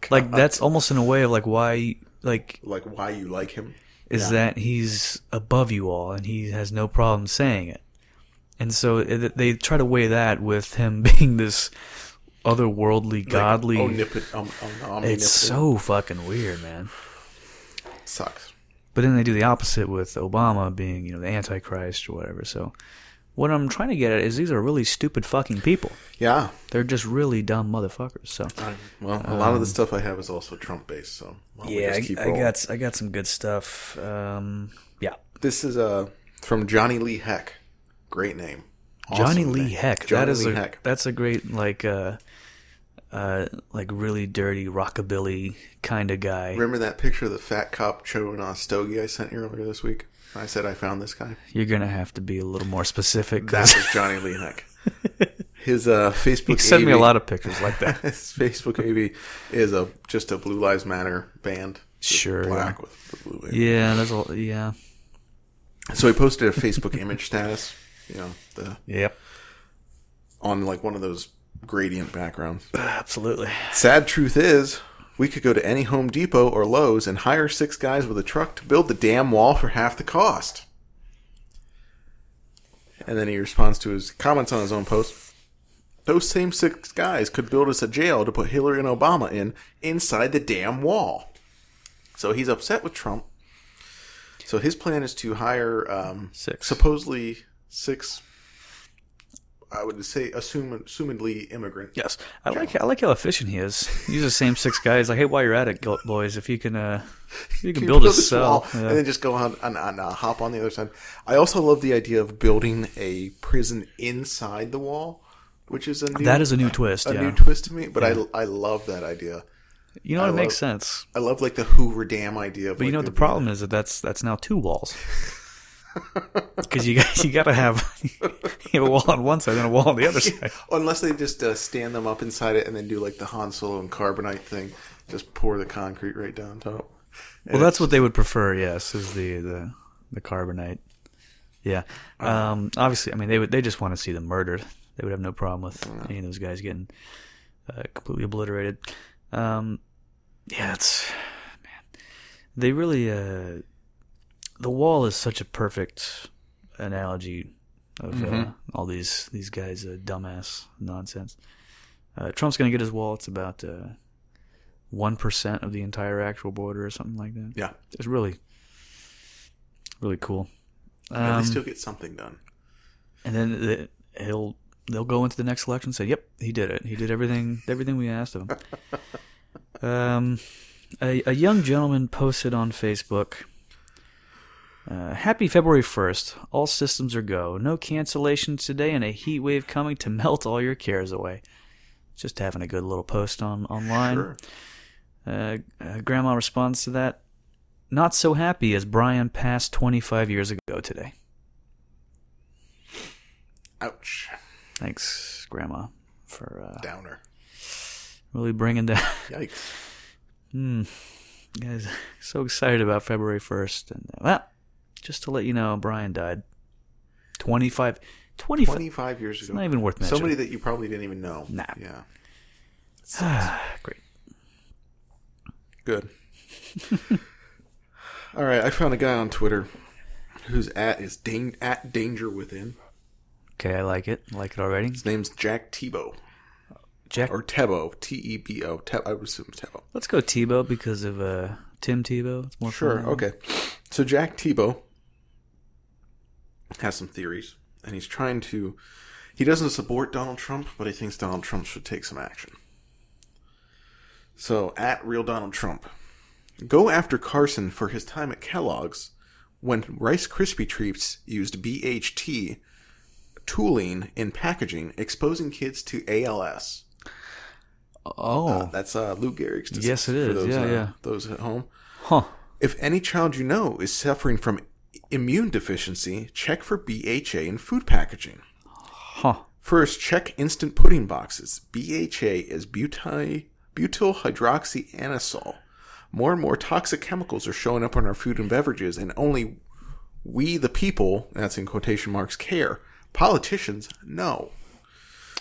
Like, that's almost in a way of, like, why, like why you like him. Is that he's above you all, and he has no problem saying it. And so they try to weigh that with him being this otherworldly, godly... Like omnipotent. It's so fucking weird, man. Sucks. But then they do the opposite with Obama being, you know, the Antichrist or whatever. So what I'm trying to get at is these are really stupid fucking people. Yeah. They're just really dumb motherfuckers. So, a lot of the stuff I have is also Trump-based. So I got some good stuff. This is from Johnny Lee Heck. Great name. Awesome Johnny Lee name. Heck. Heck. That's a great like really dirty rockabilly kind of guy. Remember that picture of the fat cop chewing on a stogie I sent you earlier this week? I said I found this guy. You're going to have to be a little more specific. That was Johnny Lee Heck. His Facebook AV... He sent me a lot of pictures like that. His Facebook AV is just a Blue Lives Matter band. Sure. Black with the blue label. Yeah, yeah. So he posted a Facebook image status. You know, on like one of those gradient backgrounds. Absolutely. Sad truth is... We could go to any Home Depot or Lowe's and hire 6 guys with a truck to build the damn wall for half the cost. And then he responds to his comments on his own post. Those same six guys could build us a jail to put Hillary and Obama in inside the damn wall. So he's upset with Trump. So his plan is to hire supposedly six. I would say assumedly immigrant. Yes, I like how efficient he is. He uses the same six guys. Like, hey, while you're at it, boys, if you can you can build a cell, yeah. And then just go on and hop on the other side. I also love the idea of building a prison inside the wall, which is a new twist to me. But yeah. I love that idea. You know, it makes sense. I love like the Hoover Dam idea. But you know, the problem is that's now two walls. Because you got to have a wall on one side and a wall on the other side. Unless they just stand them up inside it and then do like the Han Solo and Carbonite thing, just pour the concrete right down top. And well, that's what they would prefer. Yes, is the Carbonite. Yeah, obviously, I mean they just want to see them murdered. They would have no problem with any of those guys getting completely obliterated. They really. The wall is such a perfect analogy of all these guys' dumbass nonsense. Trump's going to get his wall. It's about 1% of the entire actual border or something like that. Yeah. It's really, really cool. Yeah, they still get something done. And then they'll go into the next election and say, yep, he did it. He did everything we asked of him. A young gentleman posted on Facebook... happy February 1st. All systems are go. No cancellations today and a heat wave coming to melt all your cares away. Just having a good little post online. Sure. Grandma responds to that. Not so happy as Brian passed 25 years ago today. Ouch. Thanks, Grandma, for... downer. Really bringing down... Yikes. Guys, so excited about February 1st. And well... Just to let you know, Brian died 25 years ago. It's not even worth mentioning. Somebody that you probably didn't even know. Nah. Yeah. Great. Good. All right. I found a guy on Twitter whose at is Danger Within. Okay. I like it. I like it already. His name's Jack Tebow. Or Tebow. T-E-B-O. I would assume Tebow. Let's go Tebow because of Tim Tebow. It's more sure. Okay. So Jack Tebow has some theories, and he's trying to... He doesn't support Donald Trump, but he thinks Donald Trump should take some action. So, at Real Donald Trump. Go after Carson for his time at Kellogg's when Rice Krispie Treats used BHT tooling in packaging, exposing kids to ALS. Oh. That's Lou Gehrig's disease. Yes, it is. For those, those at home. Huh. If any child you know is suffering from immune deficiency, check for BHA in food packaging. Huh. First, check instant pudding boxes. BHA is butyl hydroxy anisole. More and more toxic chemicals are showing up on our food and beverages, and only we, the people, that's in quotation marks, care. Politicians, no.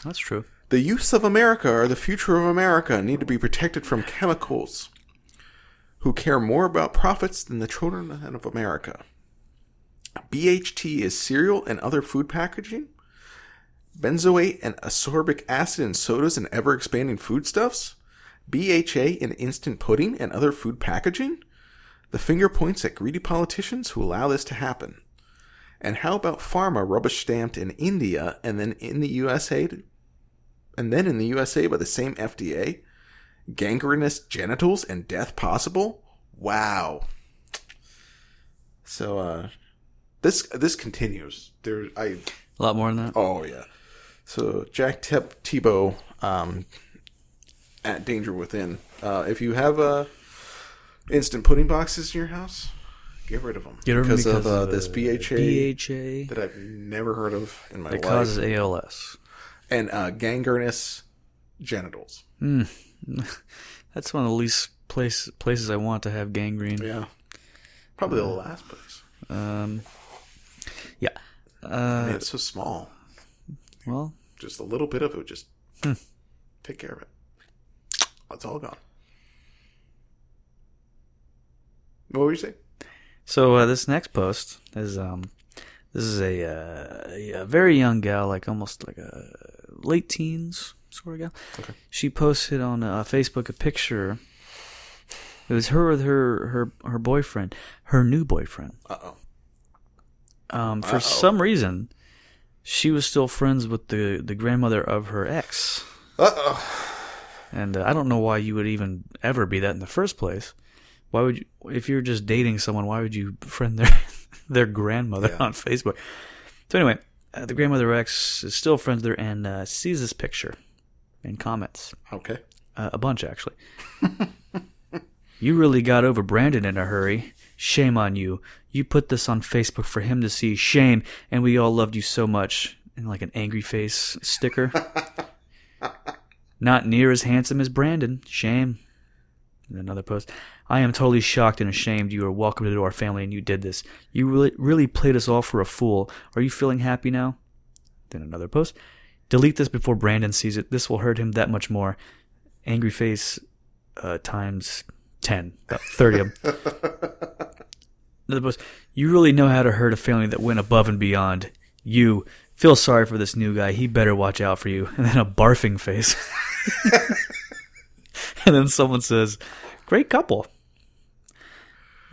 That's true. The youths of America are the future of America, need to be protected from chemicals. Who care more about profits than the children of America. BHT is cereal and other food packaging, benzoate and ascorbic acid in sodas and ever-expanding foodstuffs, BHA in instant pudding and other food packaging. The finger points at greedy politicians who allow this to happen. And how about pharma rubbish stamped in India and then in the USA, by the same FDA? Gangrenous genitals and death possible? Wow. So this continues. A lot more than that. Oh yeah. So Jack Tebow at Danger Within. If you have instant pudding boxes in your house, get rid of them because of this BHA that I've never heard of in my life. It causes ALS and gangrenous genitals. Hmm. That's one of the least places I want to have gangrene. Yeah, probably the last place. Yeah. Man, it's so small. Well, just a little bit of it would just take care of it. It's all gone. What were you saying? So this next post is This is a very young gal, like almost like a late teens sort of gal. Okay. She posted on Facebook a picture. It was her with her boyfriend, her new boyfriend. Uh-oh. For some reason, she was still friends with the grandmother of her ex. Uh-oh. And I don't know why you would even ever be that in the first place. Why would you, if you're just dating someone, why would you friend their grandmother on Facebook? So anyway, the grandmother ex is still friends there and sees this picture and comments. Okay. A bunch, actually. You really got over Brandon in a hurry. Shame on you. You put this on Facebook for him to see. Shame. And we all loved you so much. And like an angry face sticker. Not near as handsome as Brandon. Shame. And another post. I am totally shocked and ashamed. You are welcome to our family and you did this. You really played us all for a fool. Are you feeling happy now? Then another post. Delete this before Brandon sees it. This will hurt him that much more. Angry face times 10. About 30 of them. Another post. You really know how to hurt a family that went above and beyond. You feel sorry for this new guy. He better watch out for you. And then a barfing face. And then someone says, great couple.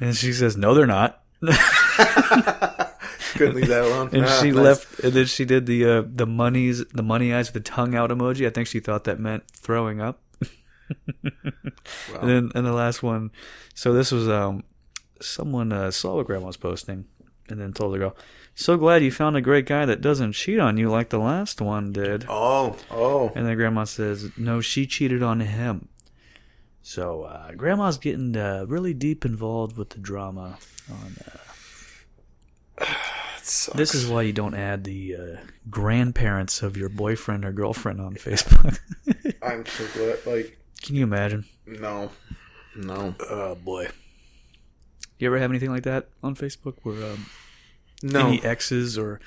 And she says, no, they're not. Couldn't leave that alone. And she left. And then she did the money eyes with the tongue out emoji. I think she thought that meant throwing up. Wow. And then the last one. So this was someone saw what Grandma was posting. And then told the girl, so glad you found a great guy that doesn't cheat on you like the last one did. Oh. And then Grandma says, no, she cheated on him. So Grandma's getting really deep involved with the drama. This is why you don't add the grandparents of your boyfriend or girlfriend on Facebook. I'm so glad. Like, can you imagine? No. Oh, boy. You ever have anything like that on Facebook where any exes or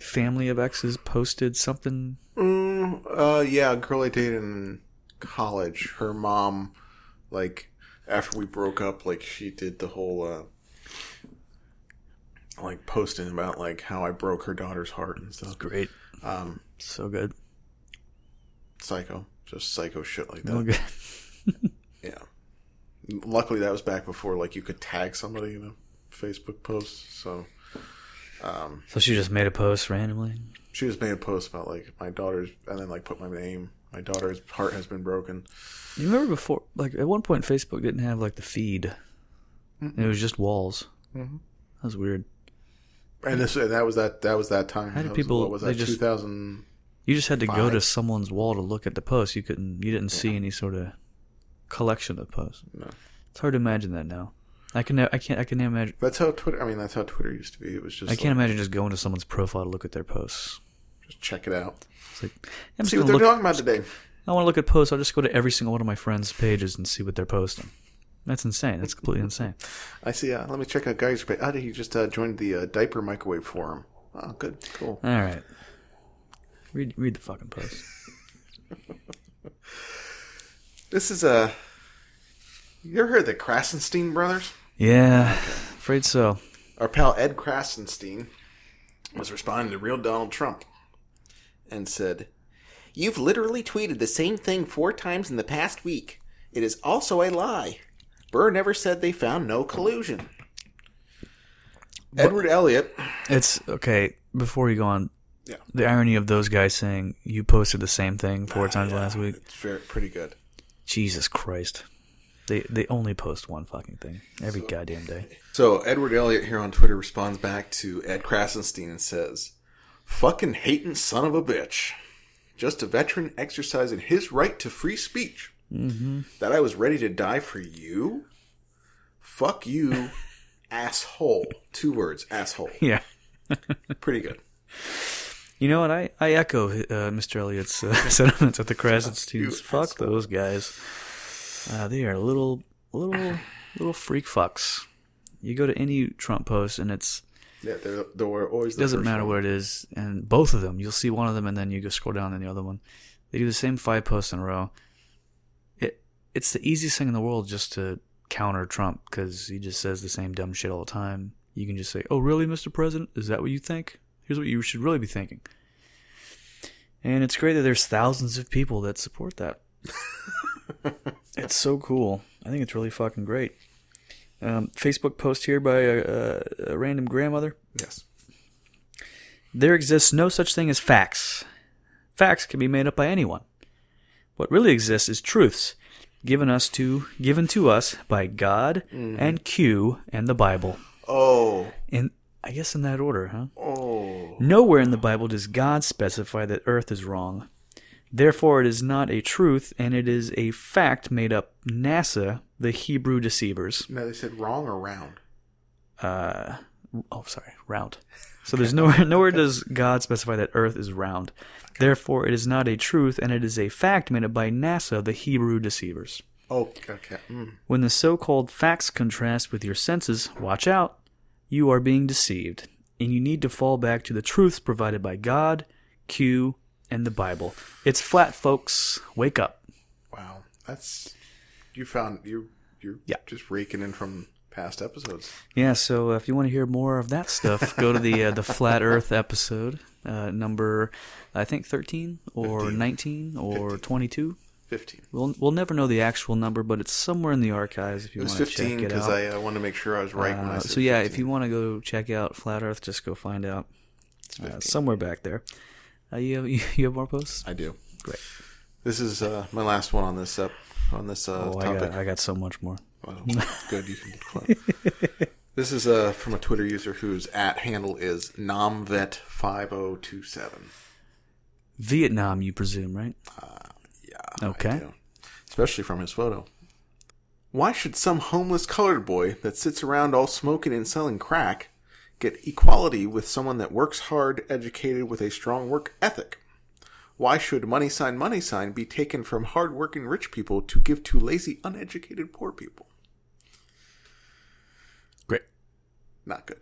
family of exes posted something? Yeah, a girl I dated in college. Her mom, like, after we broke up, like, she did the whole, like, posting about, like, how I broke her daughter's heart and stuff. Great. So good. Psycho. Just psycho shit like that. Okay. Yeah. Luckily, that was back before, like, you could tag somebody in a Facebook post, so... So she just made a post randomly? She just made a post about, like, my daughter's... And then, like, put my name. My daughter's heart has been broken. You remember before... Like, at one point, Facebook didn't have, like, the feed. Mm-hmm. It was just walls. Mm-hmm. That was weird. And that was that time. How did people... What was that, 2000? You just had to go to someone's wall to look at the post. You didn't see any sort of... collection of posts. No. It's hard to imagine that now. I can imagine. That's how Twitter used to be. It was just. I can't imagine just going to someone's profile to look at their posts. Just check it out. It's like, see what they're talking about today. I want to look at posts. I'll just go to every single one of my friends' pages and see what they're posting. That's insane. That's completely insane. I see. Let me check out Geiger's page. He just joined the diaper microwave forum. Oh, good. Cool. All right. Read the fucking post. This is a... You ever heard of the Krassenstein brothers? Yeah, afraid so. Our pal Ed Krassenstein was responding to real Donald Trump and said, "You've literally tweeted the same thing 4 times in the past week. It is also a lie. Burr never said they found no collusion." But Edward Elliott... It's... Okay, before you go on... Yeah. The irony of those guys saying, you posted the same thing 4 times last week. It's pretty good. Jesus Christ. They only post one fucking thing every goddamn day. So Edward Elliott here on Twitter responds back to Ed Krassenstein and says, "Fucking hating son of a bitch. Just a veteran exercising his right to free speech. Mm-hmm. That I was ready to die for you? Fuck you, asshole." 2 words, asshole. Yeah. Pretty good. You know what? I echo Mr. Elliott's sentiments at the Krassensteins. Fuck those guys. They are little freak fucks. You go to any Trump post, and it's they were always. It doesn't matter what it is, and both of them. You'll see one of them, and then you go scroll down, and the other one. They do the same 5 posts in a row. It's the easiest thing in the world just to counter Trump because he just says the same dumb shit all the time. You can just say, oh, really, Mr. President? Is that what you think? Here's what you should really be thinking. And it's great that there's thousands of people that support that. It's so cool. I think it's really fucking great. Facebook post here by a random grandmother. Yes. There exists no such thing as facts. Facts can be made up by anyone. What really exists is truths given to us by God and Q and the Bible. Oh. And I guess in that order, huh? Oh. Nowhere in the Bible does God specify that Earth is wrong. Therefore, it is not a truth, and it is a fact made up NASA, the Hebrew deceivers. No, they said wrong or round. Round. So there's nowhere does God specify that Earth is round. Therefore, it is not a truth, and it is a fact made up by NASA, the Hebrew deceivers. Oh, okay. Mm. When the so-called facts contrast with your senses, watch out. You are being deceived, and you need to fall back to the truths provided by God, Q, and the Bible. It's flat, folks. Wake up. Wow. That's... You're just raking in from past episodes. Yeah, so if you want to hear more of that stuff, go to the Flat Earth episode, number, I think, 13 or 15, 19 or 15. 22. 15. We'll never know the actual number, but it's somewhere in the archives if you want to check it out. It was 15 because I wanted to make sure I was right when I said 15. If you want to go check out Flat Earth, just go find out. Somewhere back there. You have more posts? I do. Great. This is my last one on this topic. I got so much more. Well, good. You can This is from a Twitter user whose handle is nomvet5027. Vietnam, you presume, right? Yeah. Okay. Especially from his photo. Why should some homeless colored boy that sits around all smoking and selling crack get equality with someone that works hard, educated, with a strong work ethic? Why should money sign be taken from hard-working rich people to give to lazy, uneducated poor people? Great. Not good.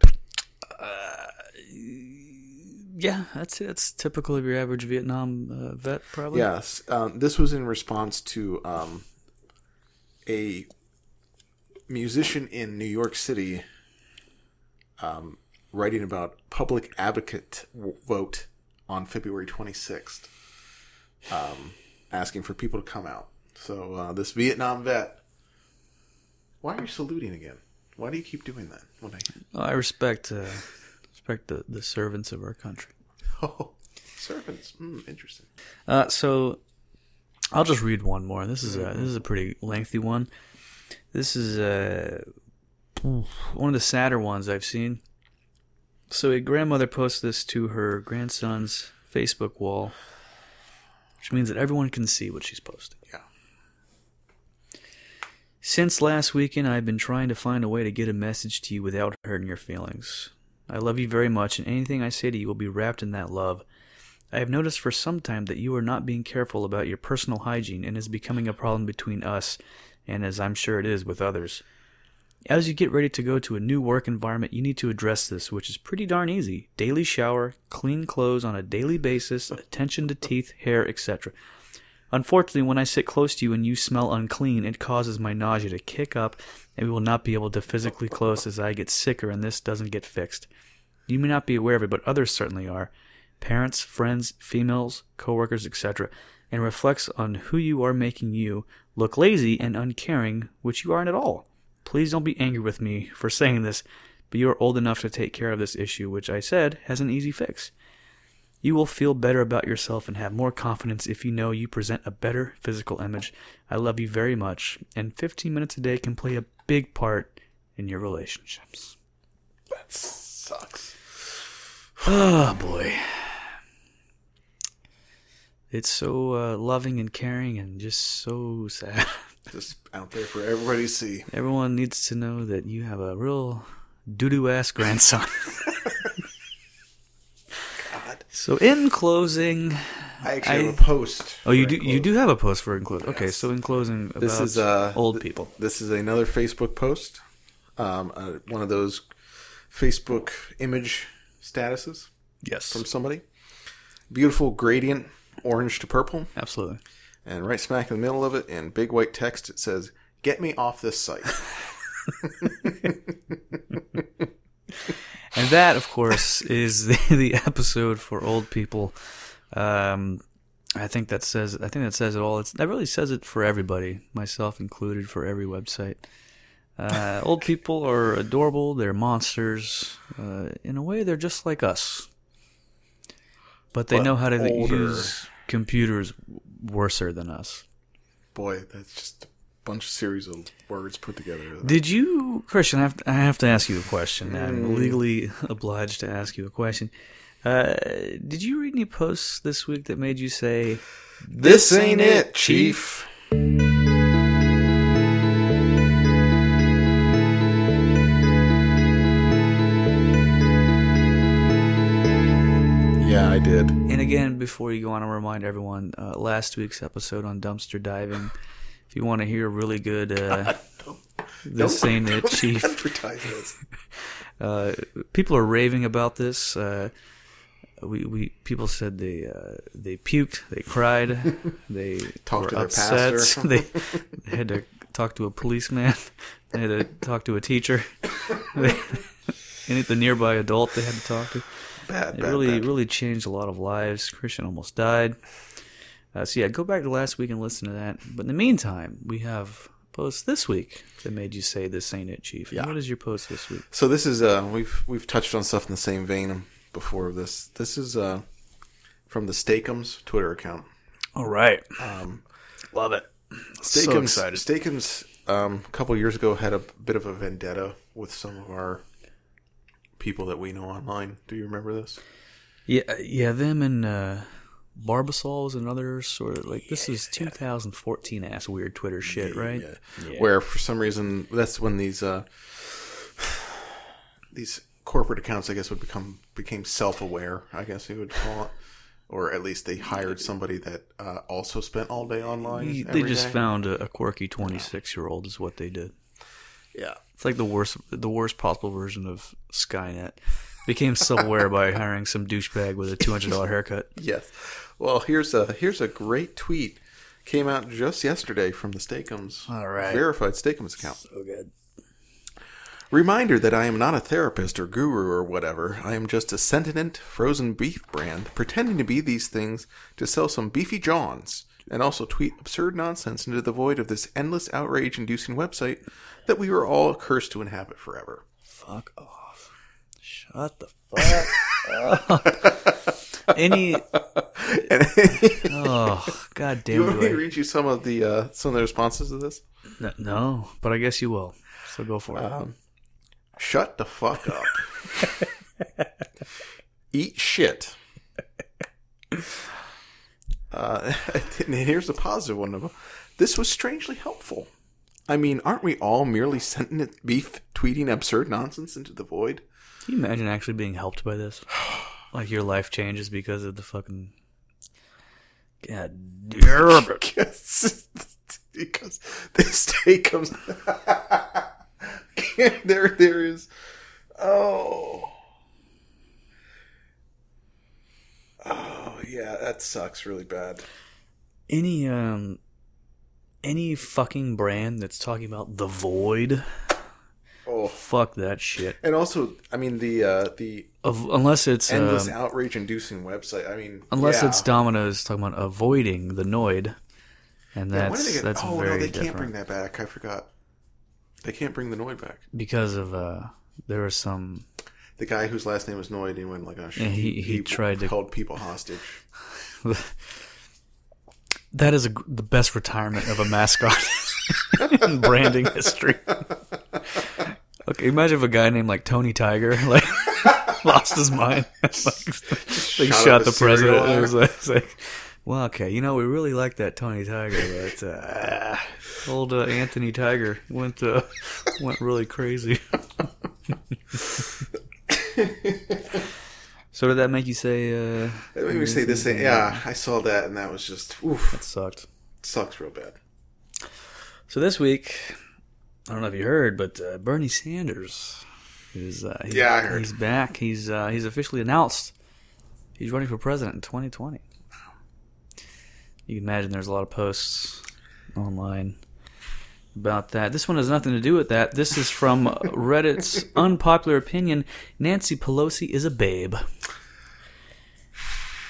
Yeah, that's typical of your average Vietnam vet, probably. Yes. This was in response to a musician in New York City writing about public advocate vote on February 26th. Asking for people to come out. So this Vietnam vet, why are you saluting again? Why do you keep doing that? I respect the servants of our country. Oh, servants. Interesting. So I'll just read one more. This is a pretty lengthy one. This is one of the sadder ones I've seen. So a grandmother posts this to her grandson's Facebook wall, which means that everyone can see what she's posting. Yeah. Since last weekend, I've been trying to find a way to get a message to you without hurting your feelings. I love you very much, and anything I say to you will be wrapped in that love. I have noticed for some time that you are not being careful about your personal hygiene, and is becoming a problem between us, and as I'm sure it is with others. As you get ready to go to a new work environment, you need to address this, which is pretty darn easy. Daily shower, clean clothes on a daily basis, attention to teeth, hair, etc. Unfortunately, when I sit close to you and you smell unclean, it causes my nausea to kick up, and we will not be able to physically close as I get sicker and this doesn't get fixed. You may not be aware of it, but others certainly are. Parents, friends, females, coworkers, etc., and reflects on who you are, making you look lazy and uncaring, which you aren't at all. Please don't be angry with me for saying this, but you are old enough to take care of this issue, which I said has an easy fix. You will feel better about yourself and have more confidence if you know you present a better physical image. I love you very much, and 15 minutes a day can play a big part in your relationships. That sucks. Oh, boy. It's so loving and caring and just so sad. Just out there for everybody to see. Everyone needs to know that you have a real doo-doo-ass grandson. God. So in closing... I actually have a post. Oh, you do have a post for in closing. Yes. Okay, so in closing, about old people. This is another Facebook post. One of those Facebook image statuses. Yes. From somebody. Beautiful gradient, orange to purple. Absolutely. And right smack in the middle of it, in big white text, it says, "Get me off this site." And that, of course, is the episode for old people. I think that says it all. That really says it for everybody, myself included, for every website. Old people are adorable. They're monsters. In a way, they're just like us, but they know how to use computers worser than us. Boy, that's just a bunch of series of words put together. Did you, Christian? I have to ask you a question. I'm legally obliged to ask you a question. Did you read any posts this week that made you say, "This ain't it, Chief"? Yeah, I did. And again, before you go on, I remind everyone, last week's episode on dumpster diving. If you want to hear really good, "This ain't it, Chief." Advertise this. People are raving about this. People said they puked, they cried, they talked to their pastor. They had to talk to a policeman. They had to talk to a teacher. The nearby adult they had to talk to. It really changed a lot of lives. Christian almost died. Go back to last week and listen to that. But in the meantime, we have posts this week that made you say, "This ain't it, Chief." Yeah. And what is your post this week? So this is we've touched on stuff in the same vein before this. This is from the Steak-umm's Twitter account. All right, love it. So excited. Steak-umm's a couple years ago had a bit of a vendetta with some of our people that we know online. Do you remember this? Yeah, them and Barbasol is another sort of like this is 2014 ass weird Twitter shit, right? Yeah. Where for some reason that's when these corporate accounts, I guess, would became self-aware, I guess you would call it, or at least they hired somebody that also spent all day online. They just found a quirky 26-year-old is what they did. Yeah, it's like the worst possible version of Skynet. Became self-aware by hiring some douchebag with a $200 haircut. Yes. Well, here's a great tweet. Came out just yesterday from the Steak-umm's verified Steak-umm's account. So good. Reminder that I am not a therapist or guru or whatever. I am just a sentient frozen beef brand pretending to be these things to sell some beefy johns and also tweet absurd nonsense into the void of this endless outrage-inducing website that we were all cursed to inhabit forever. Fuck off. Shut the fuck up. Oh, god damn it. You want me to read you some of the responses to this? No, but I guess you will. So go for it. Shut the fuck up. Eat shit. And here's the positive one of them. This was strangely helpful. I mean, aren't we all merely sentient beef tweeting absurd nonsense into the void? Can you imagine actually being helped by this? Like your life changes because of the fucking... God damn it. Because this day comes... there is... Oh. Oh, yeah, that sucks really bad. Any fucking brand that's talking about the void... Oh, fuck that shit. And also, I mean, unless it's endless outrage-inducing website. I mean, unless it's Domino's talking about avoiding the Noid, and that's very different. Can't bring that back. I forgot. They can't bring the Noid back because of there was some the guy whose last name was Noid. He went like, oh shit. He tried to hold people hostage. That is the best retirement of a mascot in branding history. Okay, imagine if a guy named like Tony Tiger like lost his mind, like shot the president. It was like, well, okay, you know, we really like that Tony Tiger, but old Anthony Tiger went really crazy. So did that make you say? That made me say this thing. Yeah, I saw that, and that was just oof. That sucked. It sucks real bad. So this week. I don't know if you heard, but Bernie Sanders is I heard. He's back. He's officially announced he's running for president in 2020. You can imagine there's a lot of posts online about that. This one has nothing to do with that. This is from Reddit's unpopular opinion, Nancy Pelosi is a babe.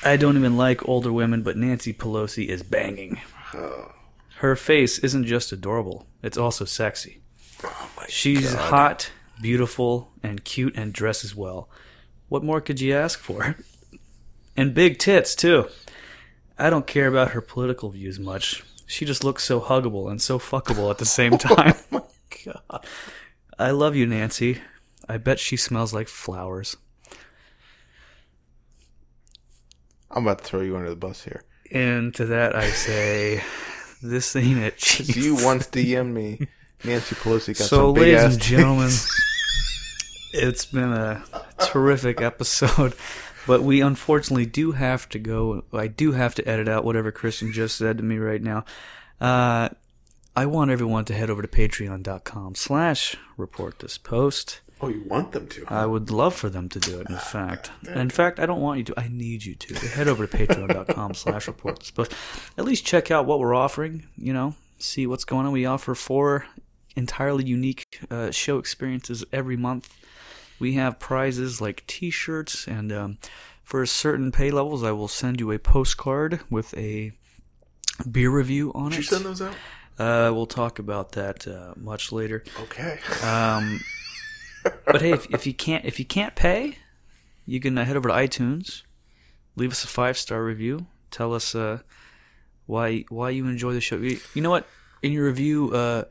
I don't even like older women, but Nancy Pelosi is banging. Her face isn't just adorable, it's also sexy. Oh my She's God. Hot, beautiful, and cute, and dresses well. What more could you ask for? And big tits, too. I don't care about her political views much. She just looks so huggable and so fuckable at the same time. Oh my God. I love you, Nancy. I bet she smells like flowers. I'm about to throw you under the bus here. And to that I say, this ain't it, Chief. You once DM'd me. Nancy Pelosi got some big ass. So, ladies and gentlemen, it's been a terrific episode. But we unfortunately do have to go. I do have to edit out whatever Christian just said to me right now. I want everyone to head over to patreon.com/reportthispost. Oh, you want them to? I would love for them to do it, in fact. In fact, I don't want you to. I need you to. Head over to patreon.com/reportthispost. At least check out what we're offering, you know, see what's going on. We offer 4 entirely unique show experiences every month. We have prizes like T-shirts, and for certain pay levels, I will send you a postcard with a beer review on it. Did you send those out? We'll talk about that much later. Okay. But hey, if you can't pay, you can head over to iTunes, leave us a 5-star review, tell us why you enjoy the show. You know what? In your review,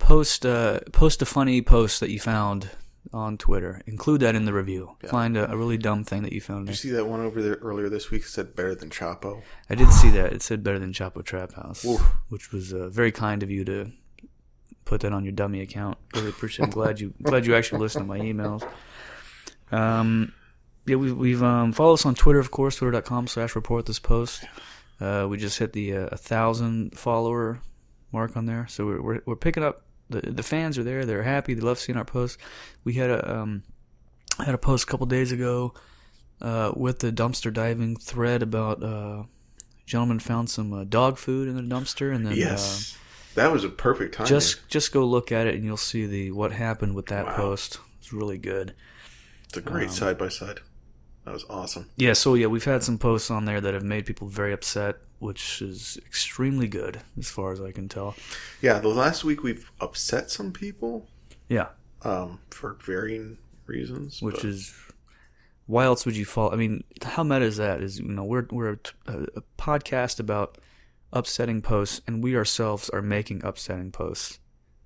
post a funny post that you found on Twitter. Include that in the review. Yeah. Find a really dumb thing that you found. Did you see that one over there earlier this week that said better than Chapo? I did see that. It said better than Chapo Trap House. Oof. Which was very kind of you to put that on your dummy account. Really appreciate it. I'm glad you actually listened to my emails. We've follow us on Twitter, of course, twitter.com/reportthispost. We just hit the 1,000 follower mark on there. So we're picking up. The fans are there. They're happy. They love seeing our posts. We had a post a couple days ago with the dumpster diving thread about a gentleman found some dog food in the dumpster, and then yes, that was a perfect time. Just go look at it, and you'll see what happened with that post. It's really good. It's a great side by side. That was awesome. Yeah. So we've had some posts on there that have made people very upset, which is extremely good as far as I can tell. Yeah, the last week we've upset some people. Yeah. For varying reasons. Which is, why else would you follow? I mean, how meta is that? Is, you know, we're a podcast about upsetting posts, and we ourselves are making upsetting posts.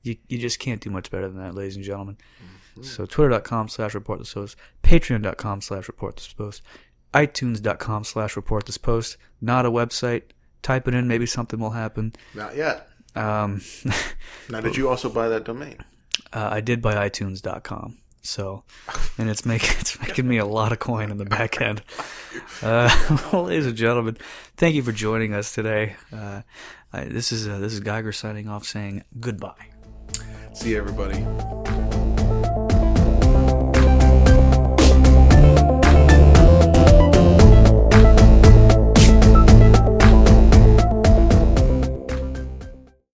You just can't do much better than that, ladies and gentlemen. Mm-hmm. So twitter.com/reportthispost, patreon.com/reportthispost, iTunes.com/reportthispost. Not a website. Type it in. Maybe something will happen. Not yet. Now, did you also buy that domain? I did buy iTunes.com. So, and it's making me a lot of coin in the back end. Ladies and gentlemen, thank you for joining us today. This is Geiger signing off, saying goodbye. See you, everybody.